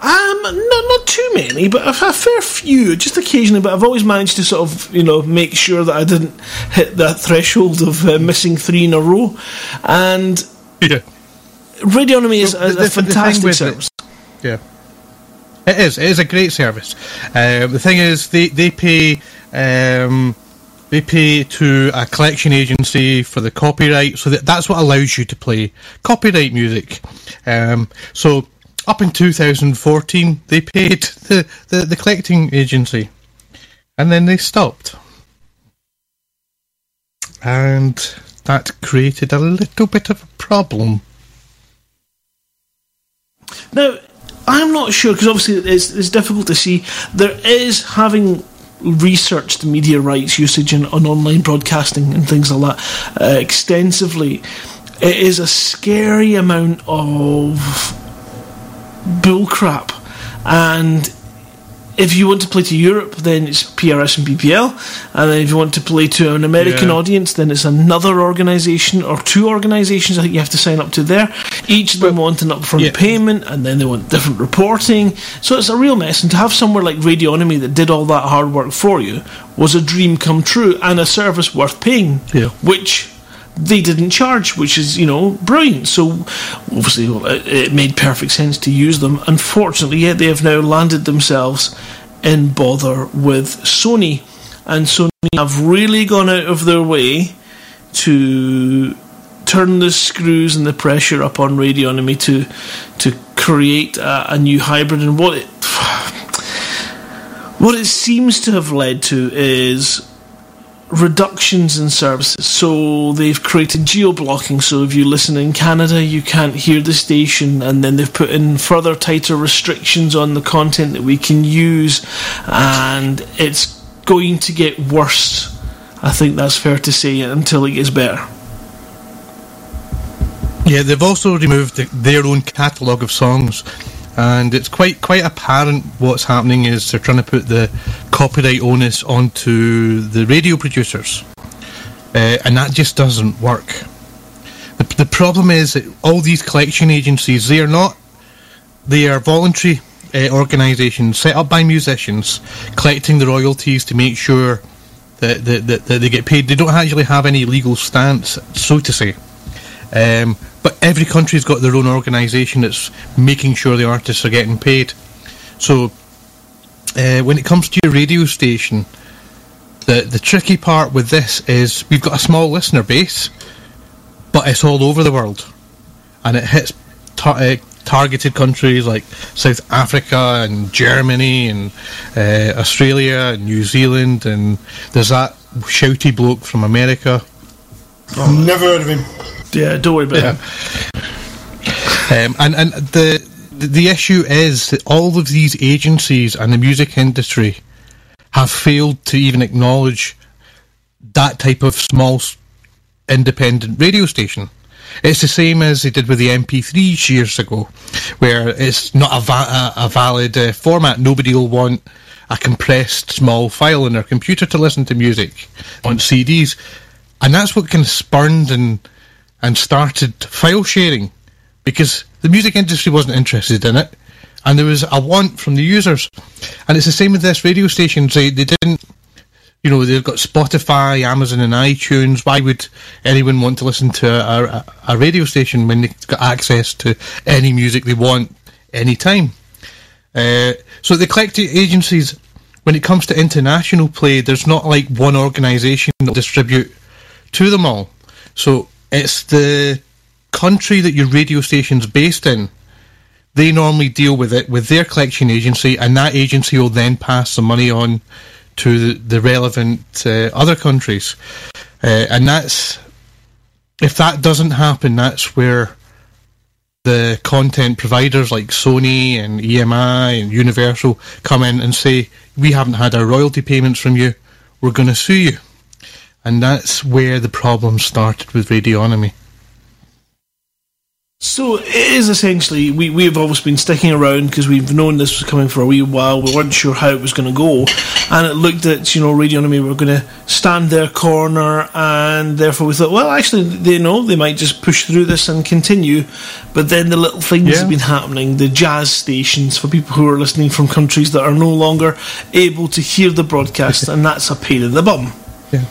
Um, not, not too many, but a fair few, just occasionally, but I've always managed to sort of, you know, make sure that I didn't hit that threshold of uh, missing three in a row. And... Yeah. Radionomy is so a, the, a fantastic service. It, yeah, it is. It is a great service. Uh, the thing is, they they pay um, they pay to a collection agency for the copyright, so that that's what allows you to play copyright music. Um, so up in two thousand fourteen, they paid the, the, the collecting agency, and then they stopped, and that created a little bit of a problem. Now, I'm not sure, because obviously it's, it's difficult to see. There is, having researched media rights usage and on online broadcasting and things like that uh, extensively, it is a scary amount of bullcrap. And if you want to play to Europe, then it's P R S and B P L. And then if you want to play to an American yeah. audience, then it's another organisation or two organisations I think you have to sign up to there. Each of them but, want an upfront yeah. payment, and then they want different reporting. So it's a real mess. And to have somewhere like Radionomy that did all that hard work for you was a dream come true and a service worth paying, yeah. which... they didn't charge, which is, you know, brilliant. So, obviously, well, it, it made perfect sense to use them. Unfortunately, yeah, they have now landed themselves in bother with Sony. And Sony have really gone out of their way to turn the screws and the pressure up on Radionomy to, to create a, a new hybrid. And what it, what it seems to have led to is... reductions in services. So they've created geo-blocking, so if you listen in Canada you can't hear the station, and then they've put in further tighter restrictions on the content that we can use, and it's going to get worse. I think that's fair to say, until it gets better. Yeah, they've also removed the, their own catalogue of songs, and it's quite quite apparent what's happening is they're trying to put the copyright onus onto the radio producers, uh, and that just doesn't work. The, the problem is that all these collection agencies, they are not, they are voluntary uh, organisations set up by musicians collecting the royalties to make sure that, that, that, that they get paid. They don't actually have any legal stance, so to say. Um, but every country's got their own organisation that's making sure the artists are getting paid. So uh, when it comes to your radio station, the the tricky part with this is we've got a small listener base, but it's all over the world, and it hits tar uh, targeted countries like South Africa and Germany and uh, Australia and New Zealand, and there's that shouty bloke from America. Oh, never heard of him. Yeah, don't worry about him. Um, and and the the issue is that all of these agencies and the music industry have failed to even acknowledge that type of small independent radio station. It's the same as they did with the M P threes years ago, where it's not a, va a valid uh, format. Nobody will want a compressed small file on their computer to listen to music on C Ds. And that's what kind of spurned and, and started file sharing, because the music industry wasn't interested in it, and there was a want from the users. And it's the same with this radio station. They, they didn't, you know, they've got Spotify, Amazon and iTunes. Why would anyone want to listen to a, a, a radio station when they've got access to any music they want, any time? Uh, so the collective agencies, when it comes to international play, there's not like one organisation that will distribute to them all. So it's the country that your radio station's based in. They normally deal with it with their collection agency, and that agency will then pass the money on to the, the relevant uh, other countries. Uh, and that's, if that doesn't happen, that's where the content providers like Sony and E M I and Universal come in and say, we haven't had our royalty payments from you, we're going to sue you. And that's where the problem started with Radionomy. So it is essentially, we, we've always been sticking around because we've known this was coming for a wee while. We weren't sure how it was going to go. And it looked at, you know, Radionomy were going to stand their corner, and therefore we thought, well, actually, they know, they might just push through this and continue. But then the little things yeah. have been happening, the jazz stations for people who are listening from countries that are no longer able to hear the broadcast, and that's a pain in the bum. Yeah.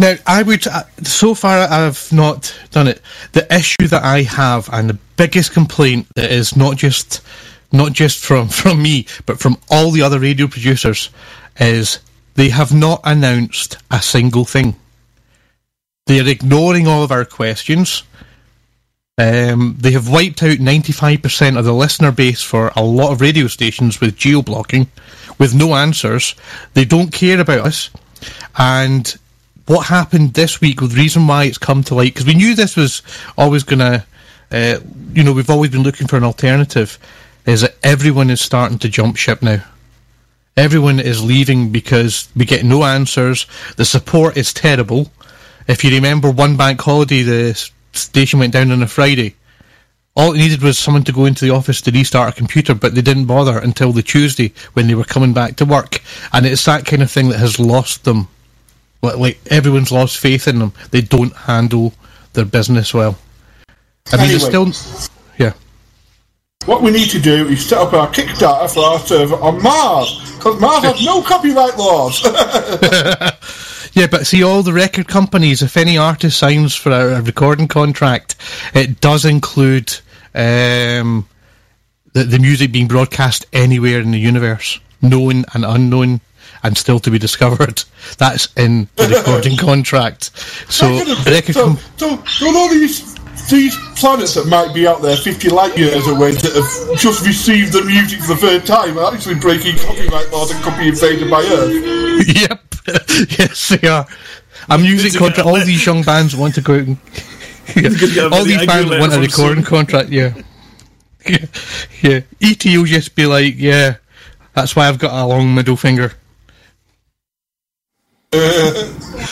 Now, I would, so far I've not done it. The issue that I have, and the biggest complaint that is not just not just from, from me, but from all the other radio producers, is they have not announced a single thing. They are ignoring all of our questions. Um, they have wiped out ninety-five percent of the listener base for a lot of radio stations with geo-blocking, with no answers. They don't care about us. And what happened this week, the reason why it's come to light, because we knew this was always going to, uh, you know, we've always been looking for an alternative, is that everyone is starting to jump ship now. Everyone is leaving because we get no answers. The support is terrible. If you remember one bank holiday, the station went down on a Friday. All it needed was someone to go into the office to restart a computer, but they didn't bother until the Tuesday when they were coming back to work. And it's that kind of thing that has lost them. Like, everyone's lost faith in them. They don't handle their business well. I mean, anyway, they're still, yeah. What we need to do is set up our Kickstarter for our server on Mars, because Mars has no copyright laws. Yeah, but see, all the record companies, if any artist signs for a recording contract, it does include um, the, the music being broadcast anywhere in the universe, known and unknown, and still to be discovered. That's in the recording contract. So, so, so, so all these, these planets that might be out there fifty light years away that have just received the music for the third time are actually breaking copyright laws and copy invaded by Earth. Yep. Yes, they are. A music contract. All these young bands want to go out and yeah. all these bands want a recording contract. Yeah. Yeah. Yeah. E T will just be like, yeah, that's why I've got a long middle finger.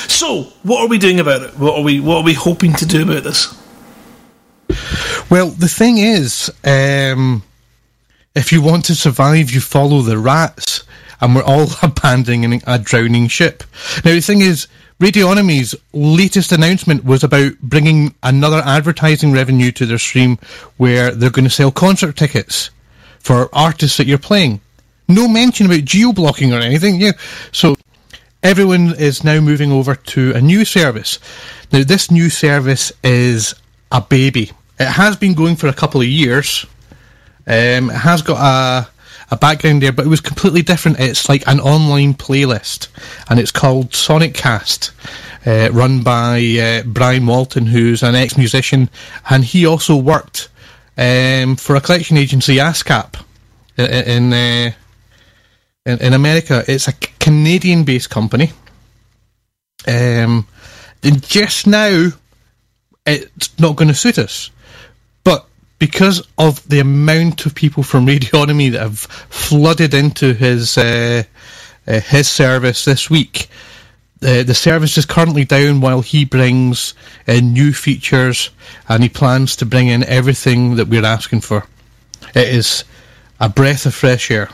So, what are we doing about it? What are we What are we hoping to do about this? Well, the thing is, um, if you want to survive, you follow the rats, and we're all abandoning a drowning ship. Now, the thing is, Radionomy's latest announcement was about bringing another advertising revenue to their stream, where they're going to sell concert tickets for artists that you're playing. No mention about geo-blocking or anything. Yeah, so everyone is now moving over to a new service. Now, this new service is a baby. It has been going for a couple of years. Um, it has got a, a background there, but it was completely different. It's like an online playlist, and it's called Sonic Cast, uh, run by uh, Brian Walton, who's an ex-musician, and he also worked um, for a collection agency, ASCAP, in in, uh, in, in America. It's a Canadian-based company. Um, and just now, it's not going to suit us. Because of the amount of people from Radionomy that have flooded into his uh, uh, his service this week, uh, the service is currently down while he brings in new features, and he plans to bring in everything that we're asking for. It is a breath of fresh air.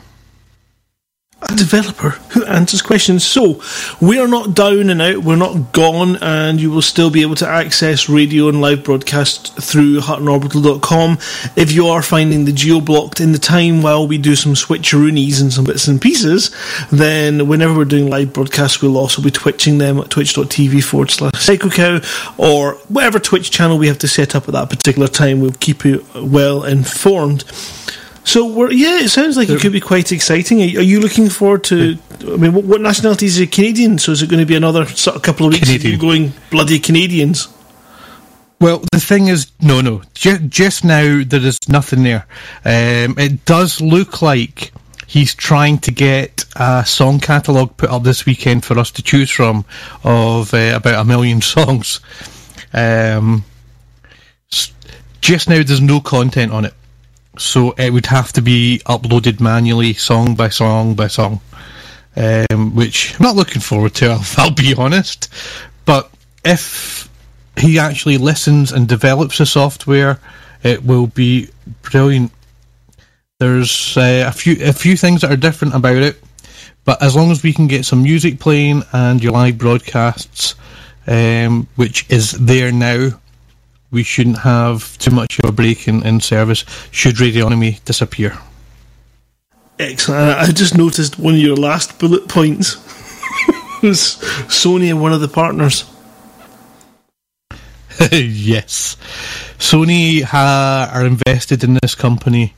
A developer who answers questions. So, we are not down and out, we're not gone, and you will still be able to access radio and live broadcast through hutton orbital dot com. If you are finding the geo-blocked in the time while we do some switcheroonies and some bits and pieces, then whenever we're doing live broadcasts, we'll also be twitching them at twitch dot t v forward slash psychocow, or whatever Twitch channel we have to set up at that particular time. We'll keep you well informed. So, we're, yeah, it sounds like it could be quite exciting. Are, are you looking forward to... I mean, what, what nationality is a Canadian? So is it going to be another sort of couple of weeks Canadian. Of you going, bloody Canadians? Well, the thing is, no, no. Just, just now, there is nothing there. Um, it does look like he's trying to get a song catalogue put up this weekend for us to choose from of uh, about a million songs. Um, just now, there's no content on it. So it would have to be uploaded manually, song by song by song, um, which I'm not looking forward to, I'll, I'll be honest. But if he actually listens and develops the software, it will be brilliant. There's uh, a few a few things that are different about it, but as long as we can get some music playing and your live broadcasts, um, which is there now, we shouldn't have too much of a break in, in service should Radionomy disappear. Excellent. I just noticed one of your last bullet points was Sony and one of the partners. Yes. Sony ha- are invested in this company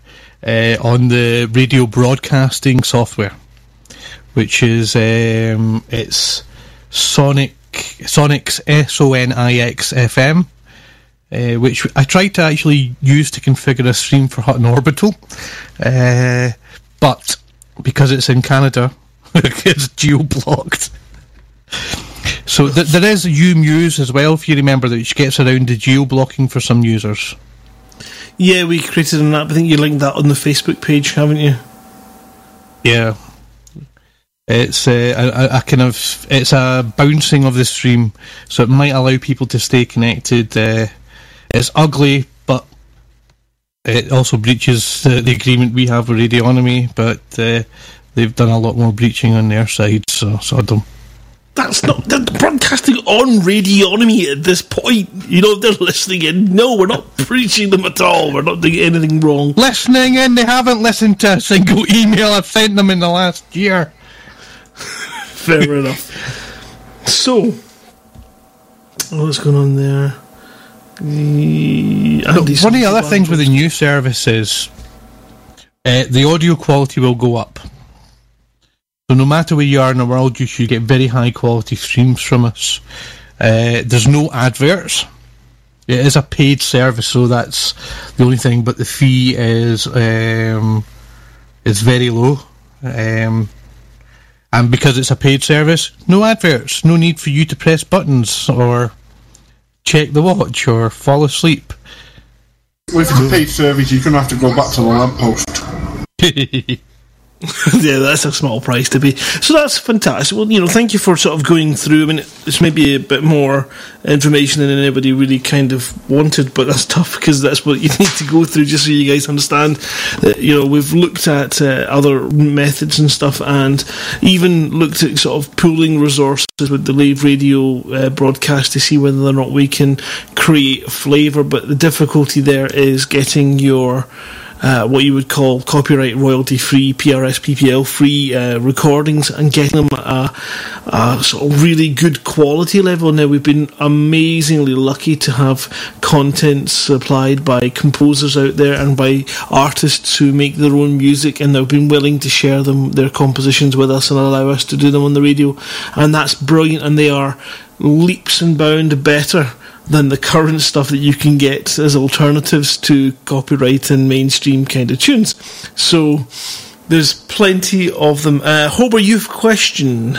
uh, on the radio broadcasting software, which is um, it's Sonic Sonic's S O N I X F M. Uh, which I tried to actually use to configure a stream for Hutton Orbital, uh, but because it's in Canada, it's geo-blocked. So th- there is U-Muse as well, if you remember, that which gets around the geo-blocking for some users. Yeah, we created an app. I think you linked that on the Facebook page, haven't you? Yeah. It's uh, a, a kind of it's a bouncing of the stream, so it might allow people to stay connected. Uh, It's ugly, but it also breaches uh, the agreement we have with Radionomy, but uh, they've done a lot more breaching on their side, so sod them. That's not... They're broadcasting on Radionomy at this point. You know, they're listening in. No, we're not breaching them at all. We're not doing anything wrong. Listening in? They haven't listened to a single email I've sent them in the last year. Fair enough. So, what's going on there? The Look, one of the other things with the new service is uh, the audio quality will go up. So no matter where you are in the world, you should get very high quality streams from us. Uh, there's no adverts. It is a paid service, so that's the only thing. But the fee is um, it's very low. Um, and because it's a paid service, no adverts. No need for you to press buttons or... check the watch or fall asleep. With the paid service, you're going to have to go back to the lamppost. Yeah, that's a small price to pay. So that's fantastic. Well, you know, thank you for sort of going through. I mean, it's maybe a bit more information than anybody really kind of wanted, but that's tough because that's what you need to go through just so you guys understand. That, you know, we've looked at uh, other methods and stuff, and even looked at sort of pooling resources with the live radio uh, broadcast to see whether or not we can create flavour. But the difficulty there is getting your... Uh, what you would call copyright royalty free, P R S, P P L free uh, recordings and getting them a, uh, sort of really good quality level. Now, we've been amazingly lucky to have content supplied by composers out there and by artists who make their own music, and they've been willing to share them their compositions with us and allow us to do them on the radio, and that's brilliant, and they are leaps and bounds better than the current stuff that you can get as alternatives to copyright and mainstream kind of tunes. So there's plenty of them. Uh, Hober, you've questioned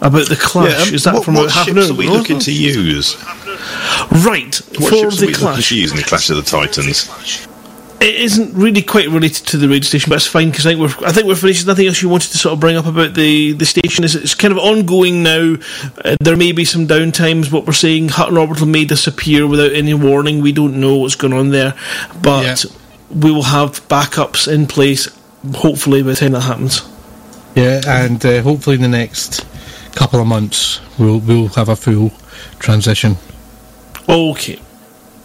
about the Clash. Yeah, Is that what, from what ships happened? Are we looking oh, to use? Right, what for ships the are we Clash. Looking to use in the Clash of the Titans? It isn't really quite related to the radio station, but it's fine because I think we're I think we're finished. Nothing else you wanted to sort of bring up about the, the station is it's kind of ongoing now. Uh, there may be some downtimes. What we're saying, Hutton Orbital may disappear without any warning. We don't know what's going on there, but yeah. we will have backups in place. Hopefully, by the time that happens. Yeah, and uh, hopefully in the next couple of months we'll we'll have a full transition. Okay.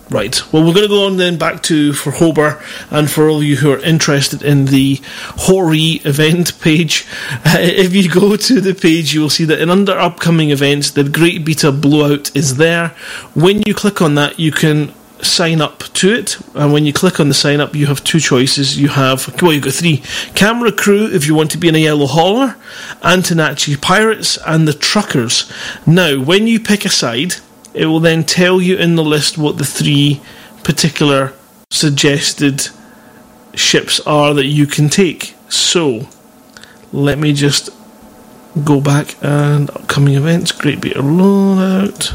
Right, well, we're going to go on then back to, for Hober, and for all of you who are interested in the Hori event page, uh, if you go to the page, you will see that in under upcoming events, the Great Beta Blowout is there. When you click on that, you can sign up to it, and when you click on the sign up, you have two choices. You have, well, you've got three. Camera Crew, if you want to be in a yellow hauler, Antonacci Pirates, and the Truckers. Now, when you pick a side, it will then tell you in the list what the three particular suggested ships are that you can take. So, let me just go back and upcoming events, Great Beta Loadout,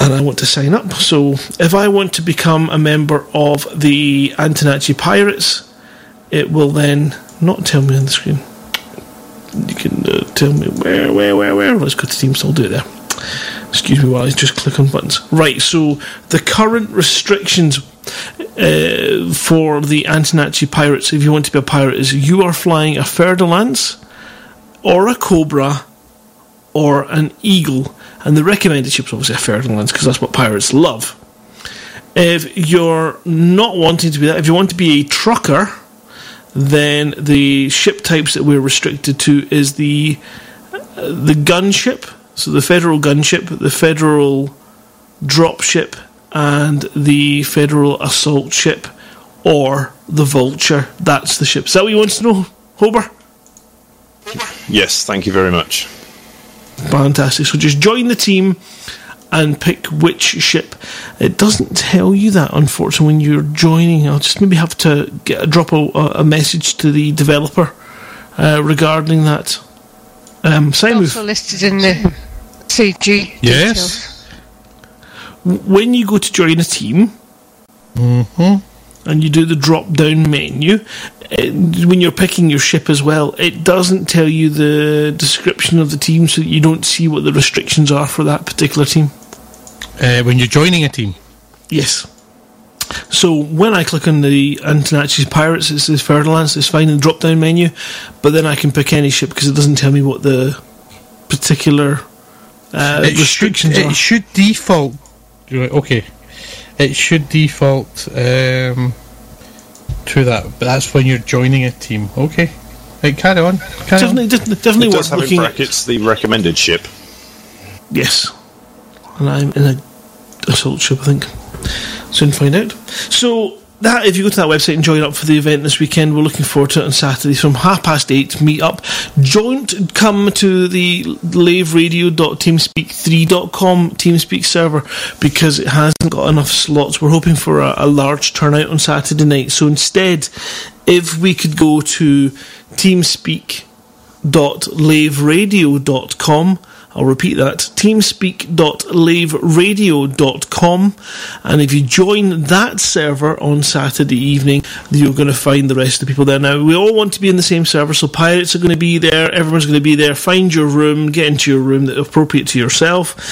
and I want to sign up. So, if I want to become a member of the Antonacci Pirates, it will then not tell me on the screen. You can uh, tell me where, where, where, where. Let's go to Teams, I'll do it there. Excuse me while I just click on buttons. Right, so the current restrictions uh, for the Antonacci Pirates, if you want to be a pirate, is you are flying a Fer de Lance or a Cobra or an Eagle. And the recommended ship's obviously a Fer de Lance because that's what pirates love. If you're not wanting to be that, if you want to be a trucker, then the ship types that we're restricted to is the uh, the gunship. So the Federal Gunship, the Federal Dropship, and the Federal Assault Ship, or the Vulture. That's the ship. Is that what you want to know, Hober? Yes, thank you very much. Fantastic. So just join the team and pick which ship. It doesn't tell you that, unfortunately, when you're joining. I'll just maybe have to get a, drop a, a message to the developer uh, regarding that. Um, Simoof. Also listed in the C G. Yes. Details. When you go to join a team, mm-hmm. and you do the drop-down menu, it, when you're picking your ship as well, it doesn't tell you the description of the team, so that you don't see what the restrictions are for that particular team. Uh, when you're joining a team. Yes. So when I click on the Antonacci's Pirates, it says Fertilance, it's fine in the drop down menu, but then I can pick any ship because it doesn't tell me what the particular uh, it restrictions should, it are. It should default. Okay. It should default um, to that, but that's when you're joining a team. Okay. Right, carry on. Carry definitely, on. definitely, definitely it does worth looking in brackets at. The recommended ship. Yes. And I'm in a assault ship, I think. Soon find out. So that, if you go to that website and join up for the event this weekend, we're looking forward to it on Saturday from half past eight. Meet up. Join. Come to the live radio dot teamspeak three dot com Teamspeak server because it hasn't got enough slots. We're hoping for a, a large turnout on Saturday night. So instead, if we could go to teamspeak dot live radio dot com. I'll repeat that, teamspeak dot live radio dot com, and if you join that server on Saturday evening, you're going to find the rest of the people there. Now, we all want to be in the same server, so pirates are going to be there, everyone's going to be there. Find your room, get into your room that's appropriate to yourself,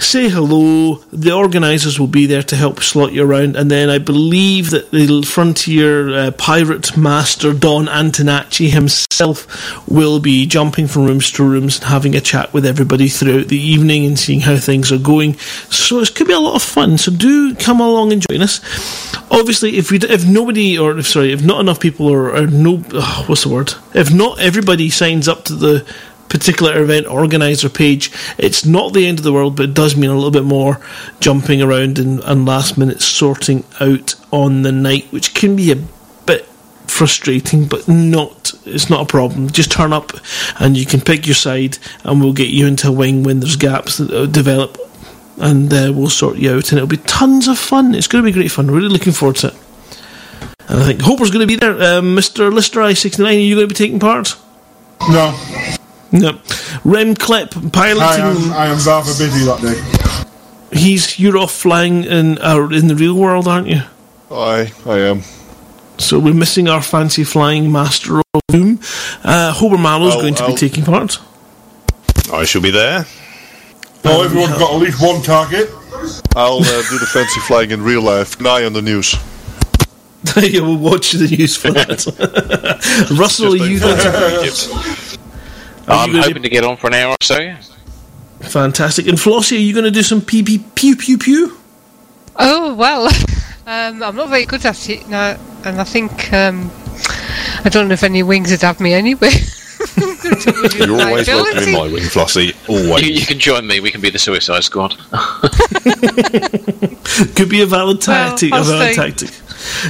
say hello, the organisers will be there to help slot you around, and then I believe that the Frontier uh, Pirate Master, Don Antonacci himself, will be jumping from rooms to rooms and having a chat with everybody throughout the evening and seeing how things are going. So it could be a lot of fun. So do come along and join us. Obviously, if we, if nobody, or if, sorry, if not enough people, or, or no, oh, what's the word? If not everybody signs up to the particular event organizer page, it's not the end of the world, but it does mean a little bit more jumping around and, and last minute sorting out on the night, which can be a bit frustrating, but not it's not a problem. Just turn up and you can pick your side, and we'll get you into a wing when there's gaps that develop, and uh, we'll sort you out, and it'll be tons of fun. It's going to be great fun. Really looking forward to it. And I think Hopper's going to be there. Uh, Mister Lister I sixty-nine, are you going to be taking part? No. No. Rem Klepp piloting. I am, I am rather busy that day. He's you're off flying in uh, in the real world, aren't you? I I am. So we're missing our fancy flying master of doom. Uh, Hobart Marlowe's oh, going to oh. be taking part. I shall be there. Well, um, everyone's got at least one target. I'll uh, do the fancy flying in real life. An eye on the news. Yeah, we'll watch the news for that. Russell, are you going to... I'm you hoping to... to get on for an hour or so, yeah. Fantastic. And Flossie, are you going to do some pee pee pew pew pew? Oh, well, um, I'm not very good at it now, and I think um, I don't know if any wings would have me anyway. You're always welcome in my wing, Flossie. Always. You, you can join me. We can be the Suicide Squad. Could be a valid tactic. Well, a valid tactic.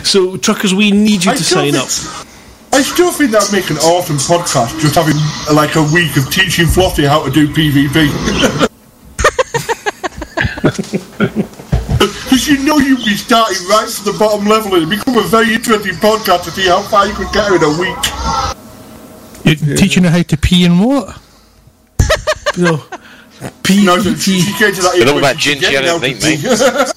So, truckers, we need you I to sign think, up. I still think that'd make an awesome podcast. Just having like a week of teaching Flossie how to do P V P. Because you know you'd be starting right from the bottom level, and it'd become a very interesting podcast to see how far you could get her in a week. You're yeah. teaching her how to pee and what? No. Pee no, and pee. It's all about ginger, I don't think, mate.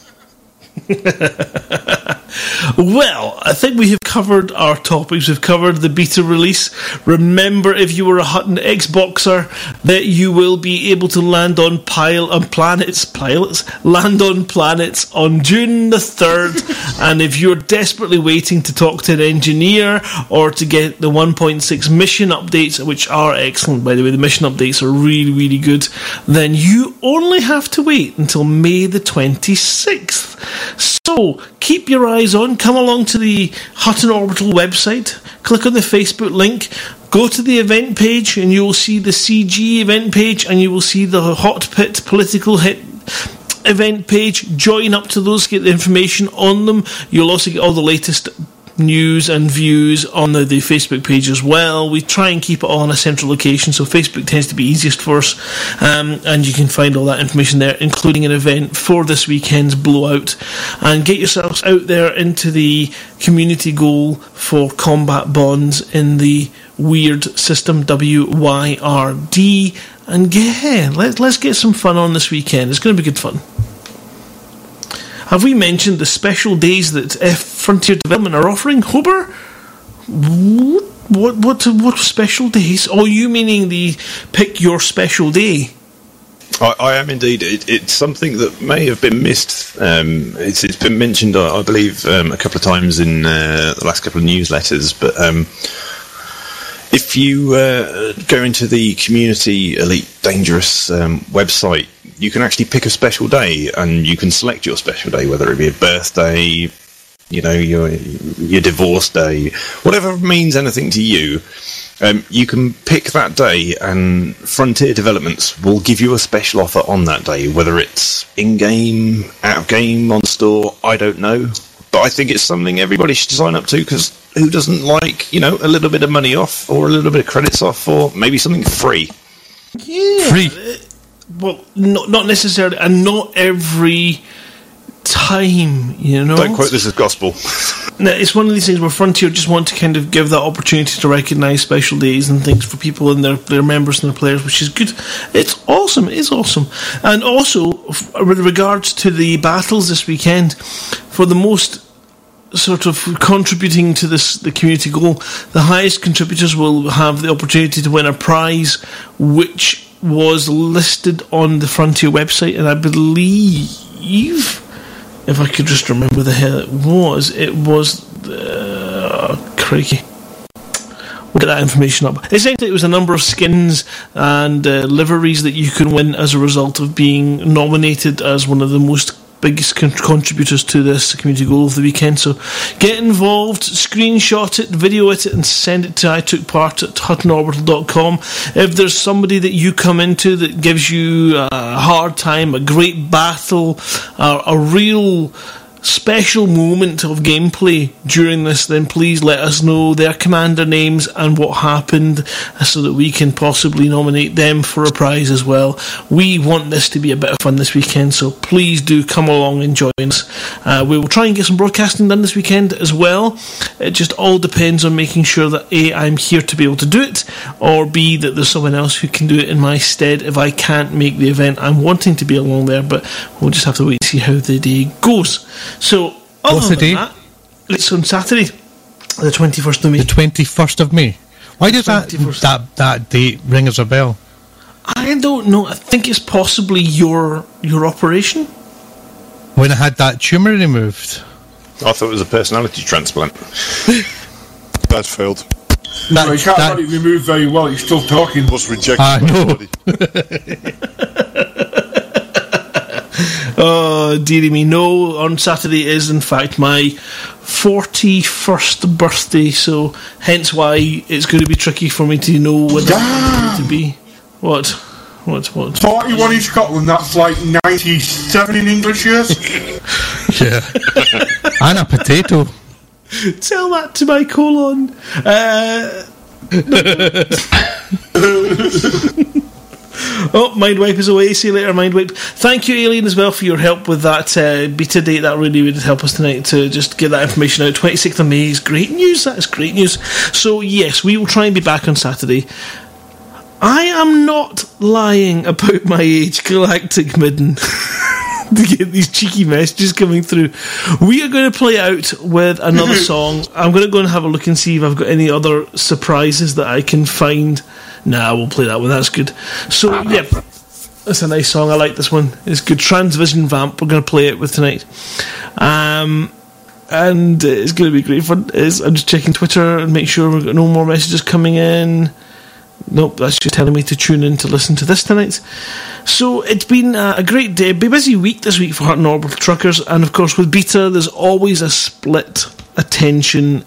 Well, I think we have covered our topics. We've covered the beta release. Remember, if you were a Hutton Xboxer, that you will be able to land on pile on planets, pilots, land on planets on June the third. And if you're desperately waiting to talk to an engineer or to get the one point six mission updates, which are excellent, by the way, the mission updates are really, really good, then you only have to wait until May the twenty-sixth. So keep your eyes on, come along to the Hutton Orbital website, click on the Facebook link, go to the event page, and you will see the C G event page, and you will see the Hot Pit political hit event page. Join up to those, get the information on them. You'll also get all the latest news and views on the, the Facebook page as well. We try and keep it all in a central location, so Facebook tends to be easiest for us, um, and you can find all that information there, including an event for this weekend's blowout. And get yourselves out there into the community goal for combat bonds in the Weird system, W Y R D, and yeah, let, let's get some fun on this weekend. It's going to be good fun. Have we mentioned the special days that F Frontier Development are offering, Hobart? What, what, what special days? Oh, you meaning the pick your special day? I, I am indeed. It, it's something that may have been missed. Um, it's, it's been mentioned, I, I believe, um, a couple of times in uh, the last couple of newsletters, but... Um, if you uh, go into the community Elite Dangerous um, website, you can actually pick a special day, and you can select your special day, whether it be a birthday, you know, your your divorce day, whatever means anything to you. Um, you can pick that day, and Frontier Developments will give you a special offer on that day, whether it's in-game, out-of-game, on-store, I don't know. But I think it's something everybody should sign up to, because who doesn't like, you know, a little bit of money off, or a little bit of credits off, or maybe something free? Yeah. Free. Uh, well, not, not necessarily, and not every time, you know. Don't quote this as gospel. No, it's one of these things where Frontier just want to kind of give that opportunity to recognise special days and things for people and their, their members and their players, which is good. It's awesome. It is awesome. And also, with regards to the battles this weekend, for the most... sort of contributing to this the community goal, the highest contributors will have the opportunity to win a prize, which was listed on the Frontier website, and I believe, if I could just remember the hell it was, it was uh, oh, crikey. We'll get that information up. Essentially, it was a number of skins and uh, liveries that you can win as a result of being nominated as one of the most biggest con- contributors to this community goal of the weekend. So get involved, screenshot it, video it, and send it to I Took Part at hutton orbital dot com. If there's somebody that you come into that gives you a hard time, a great battle, a, a real special moment of gameplay during this, then please let us know their commander names and what happened so that we can possibly nominate them for a prize as well. We want this to be a bit of fun this weekend, so please do come along and join us. Uh, we will try and get some broadcasting done this weekend as well. It just all depends on making sure that A, I'm here to be able to do it, or B, that there's someone else who can do it in my stead if I can't make the event. I'm wanting to be along there, but we'll just have to wait and see how the day goes. So, other What's the than day? That, it's on Saturday, the twenty-first of May. The twenty-first of May. Why does that, that that date ring as a bell? I don't know. I think it's possibly your your operation. When I had that tumour removed. I thought it was a personality transplant. That failed. That, no, you can't that, really remove very well. You're still talking. Was rejected I by know. Oh, dearie me, no, on Saturday is, in fact, my forty-first birthday, so hence why it's going to be tricky for me to know whether it's going to be. What? What? What? forty-one in Scotland, that's like ninety-seven in English years. Yeah. And a potato. Tell that to my colon. Uh... Oh, MindWipe is away. See you later, MindWipe. Thank you, Alien, as well, for your help with that uh, beta date. That really would help us tonight to just get that information out. twenty-sixth of May is great news. That is great news. So, yes, we will try and be back on Saturday. I am not lying about my age, Galactic Midden, to get these cheeky messages coming through. We are going to play out with another song. I'm going to go and have a look and see if I've got any other surprises that I can find. Nah, we'll play that one, that's good. So, yeah, that's a nice song, I like this one. It's good, Transvision Vamp, we're going to play it with tonight. Um, and it's going to be great fun. It's, I'm just checking Twitter and make sure we've got no more messages coming in. Nope, that's just telling me to tune in to listen to this tonight. So it's been a great day, a busy week this week for Hutton Orbital Truckers, and of course with beta there's always a split attention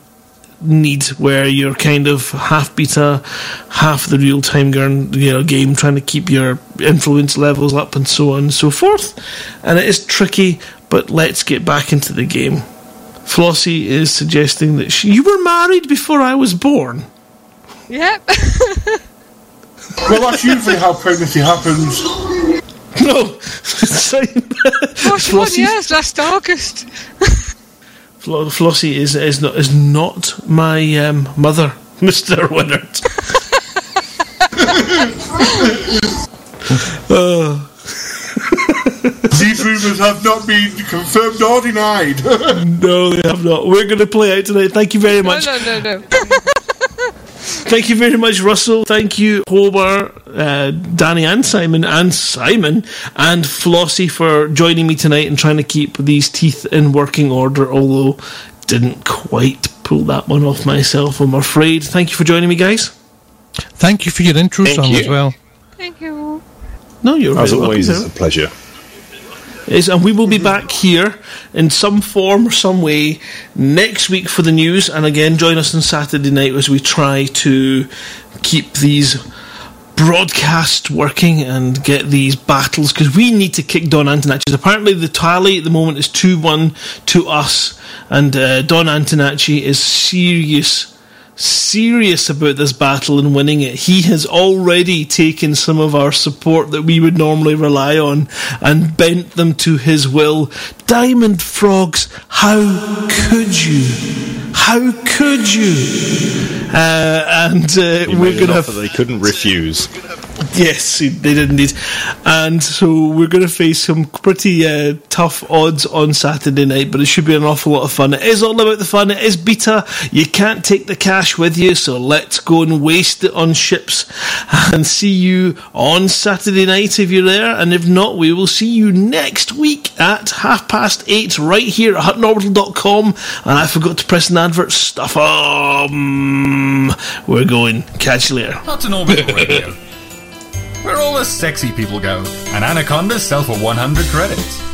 need where you're kind of half beta, half the real time you know, game, trying to keep your influence levels up and so on and so forth. And it is tricky, but let's get back into the game. Flossie is suggesting that she, you were married before I was born. Yep. Well, that's usually how pregnancy happens. No. Gosh, one year's last August. Flossie is is not is not my um, mother, Mister Winnard. uh. These rumours have not been confirmed or denied. No, they have not. We're going to play out tonight. Thank you very much. No, no, no, no. Thank you very much, Russell. Thank you, Hobart, uh, Danny and Simon, and Simon, and Flossie for joining me tonight and trying to keep these teeth in working order, although didn't quite pull that one off myself, I'm afraid. Thank you for joining me, guys. Thank you for your intro Thank song you. as well. Thank you. No, you're As really always, welcome, it's a pleasure. Is, and we will be back here in some form or some way next week for the news, and again join us on Saturday night as we try to keep these broadcasts working and get these battles, because we need to kick Don Antonacci. Apparently the tally at the moment is two one to us, and uh, Don Antonacci is serious serious about this battle and winning it. He has already taken some of our support that we would normally rely on and bent them to his will. Diamond Frogs, how could you? How could you? Uh, and uh, we're going to have... They couldn't refuse. Yes, they did indeed. And so we're going to face some pretty uh, tough odds on Saturday night, but it should be an awful lot of fun. It is all about the fun. It is beta. You can't take the cash with you, so let's go and waste it on ships. And see you on Saturday night if you're there. And if not, we will see you next week at half past eight right here at hutton orbital dot com. And I forgot to press an advert. Stuff um, We're going. Catch you later. Hutton Orbital Radio. Where all the sexy people go, and Anacondas sell for one hundred credits.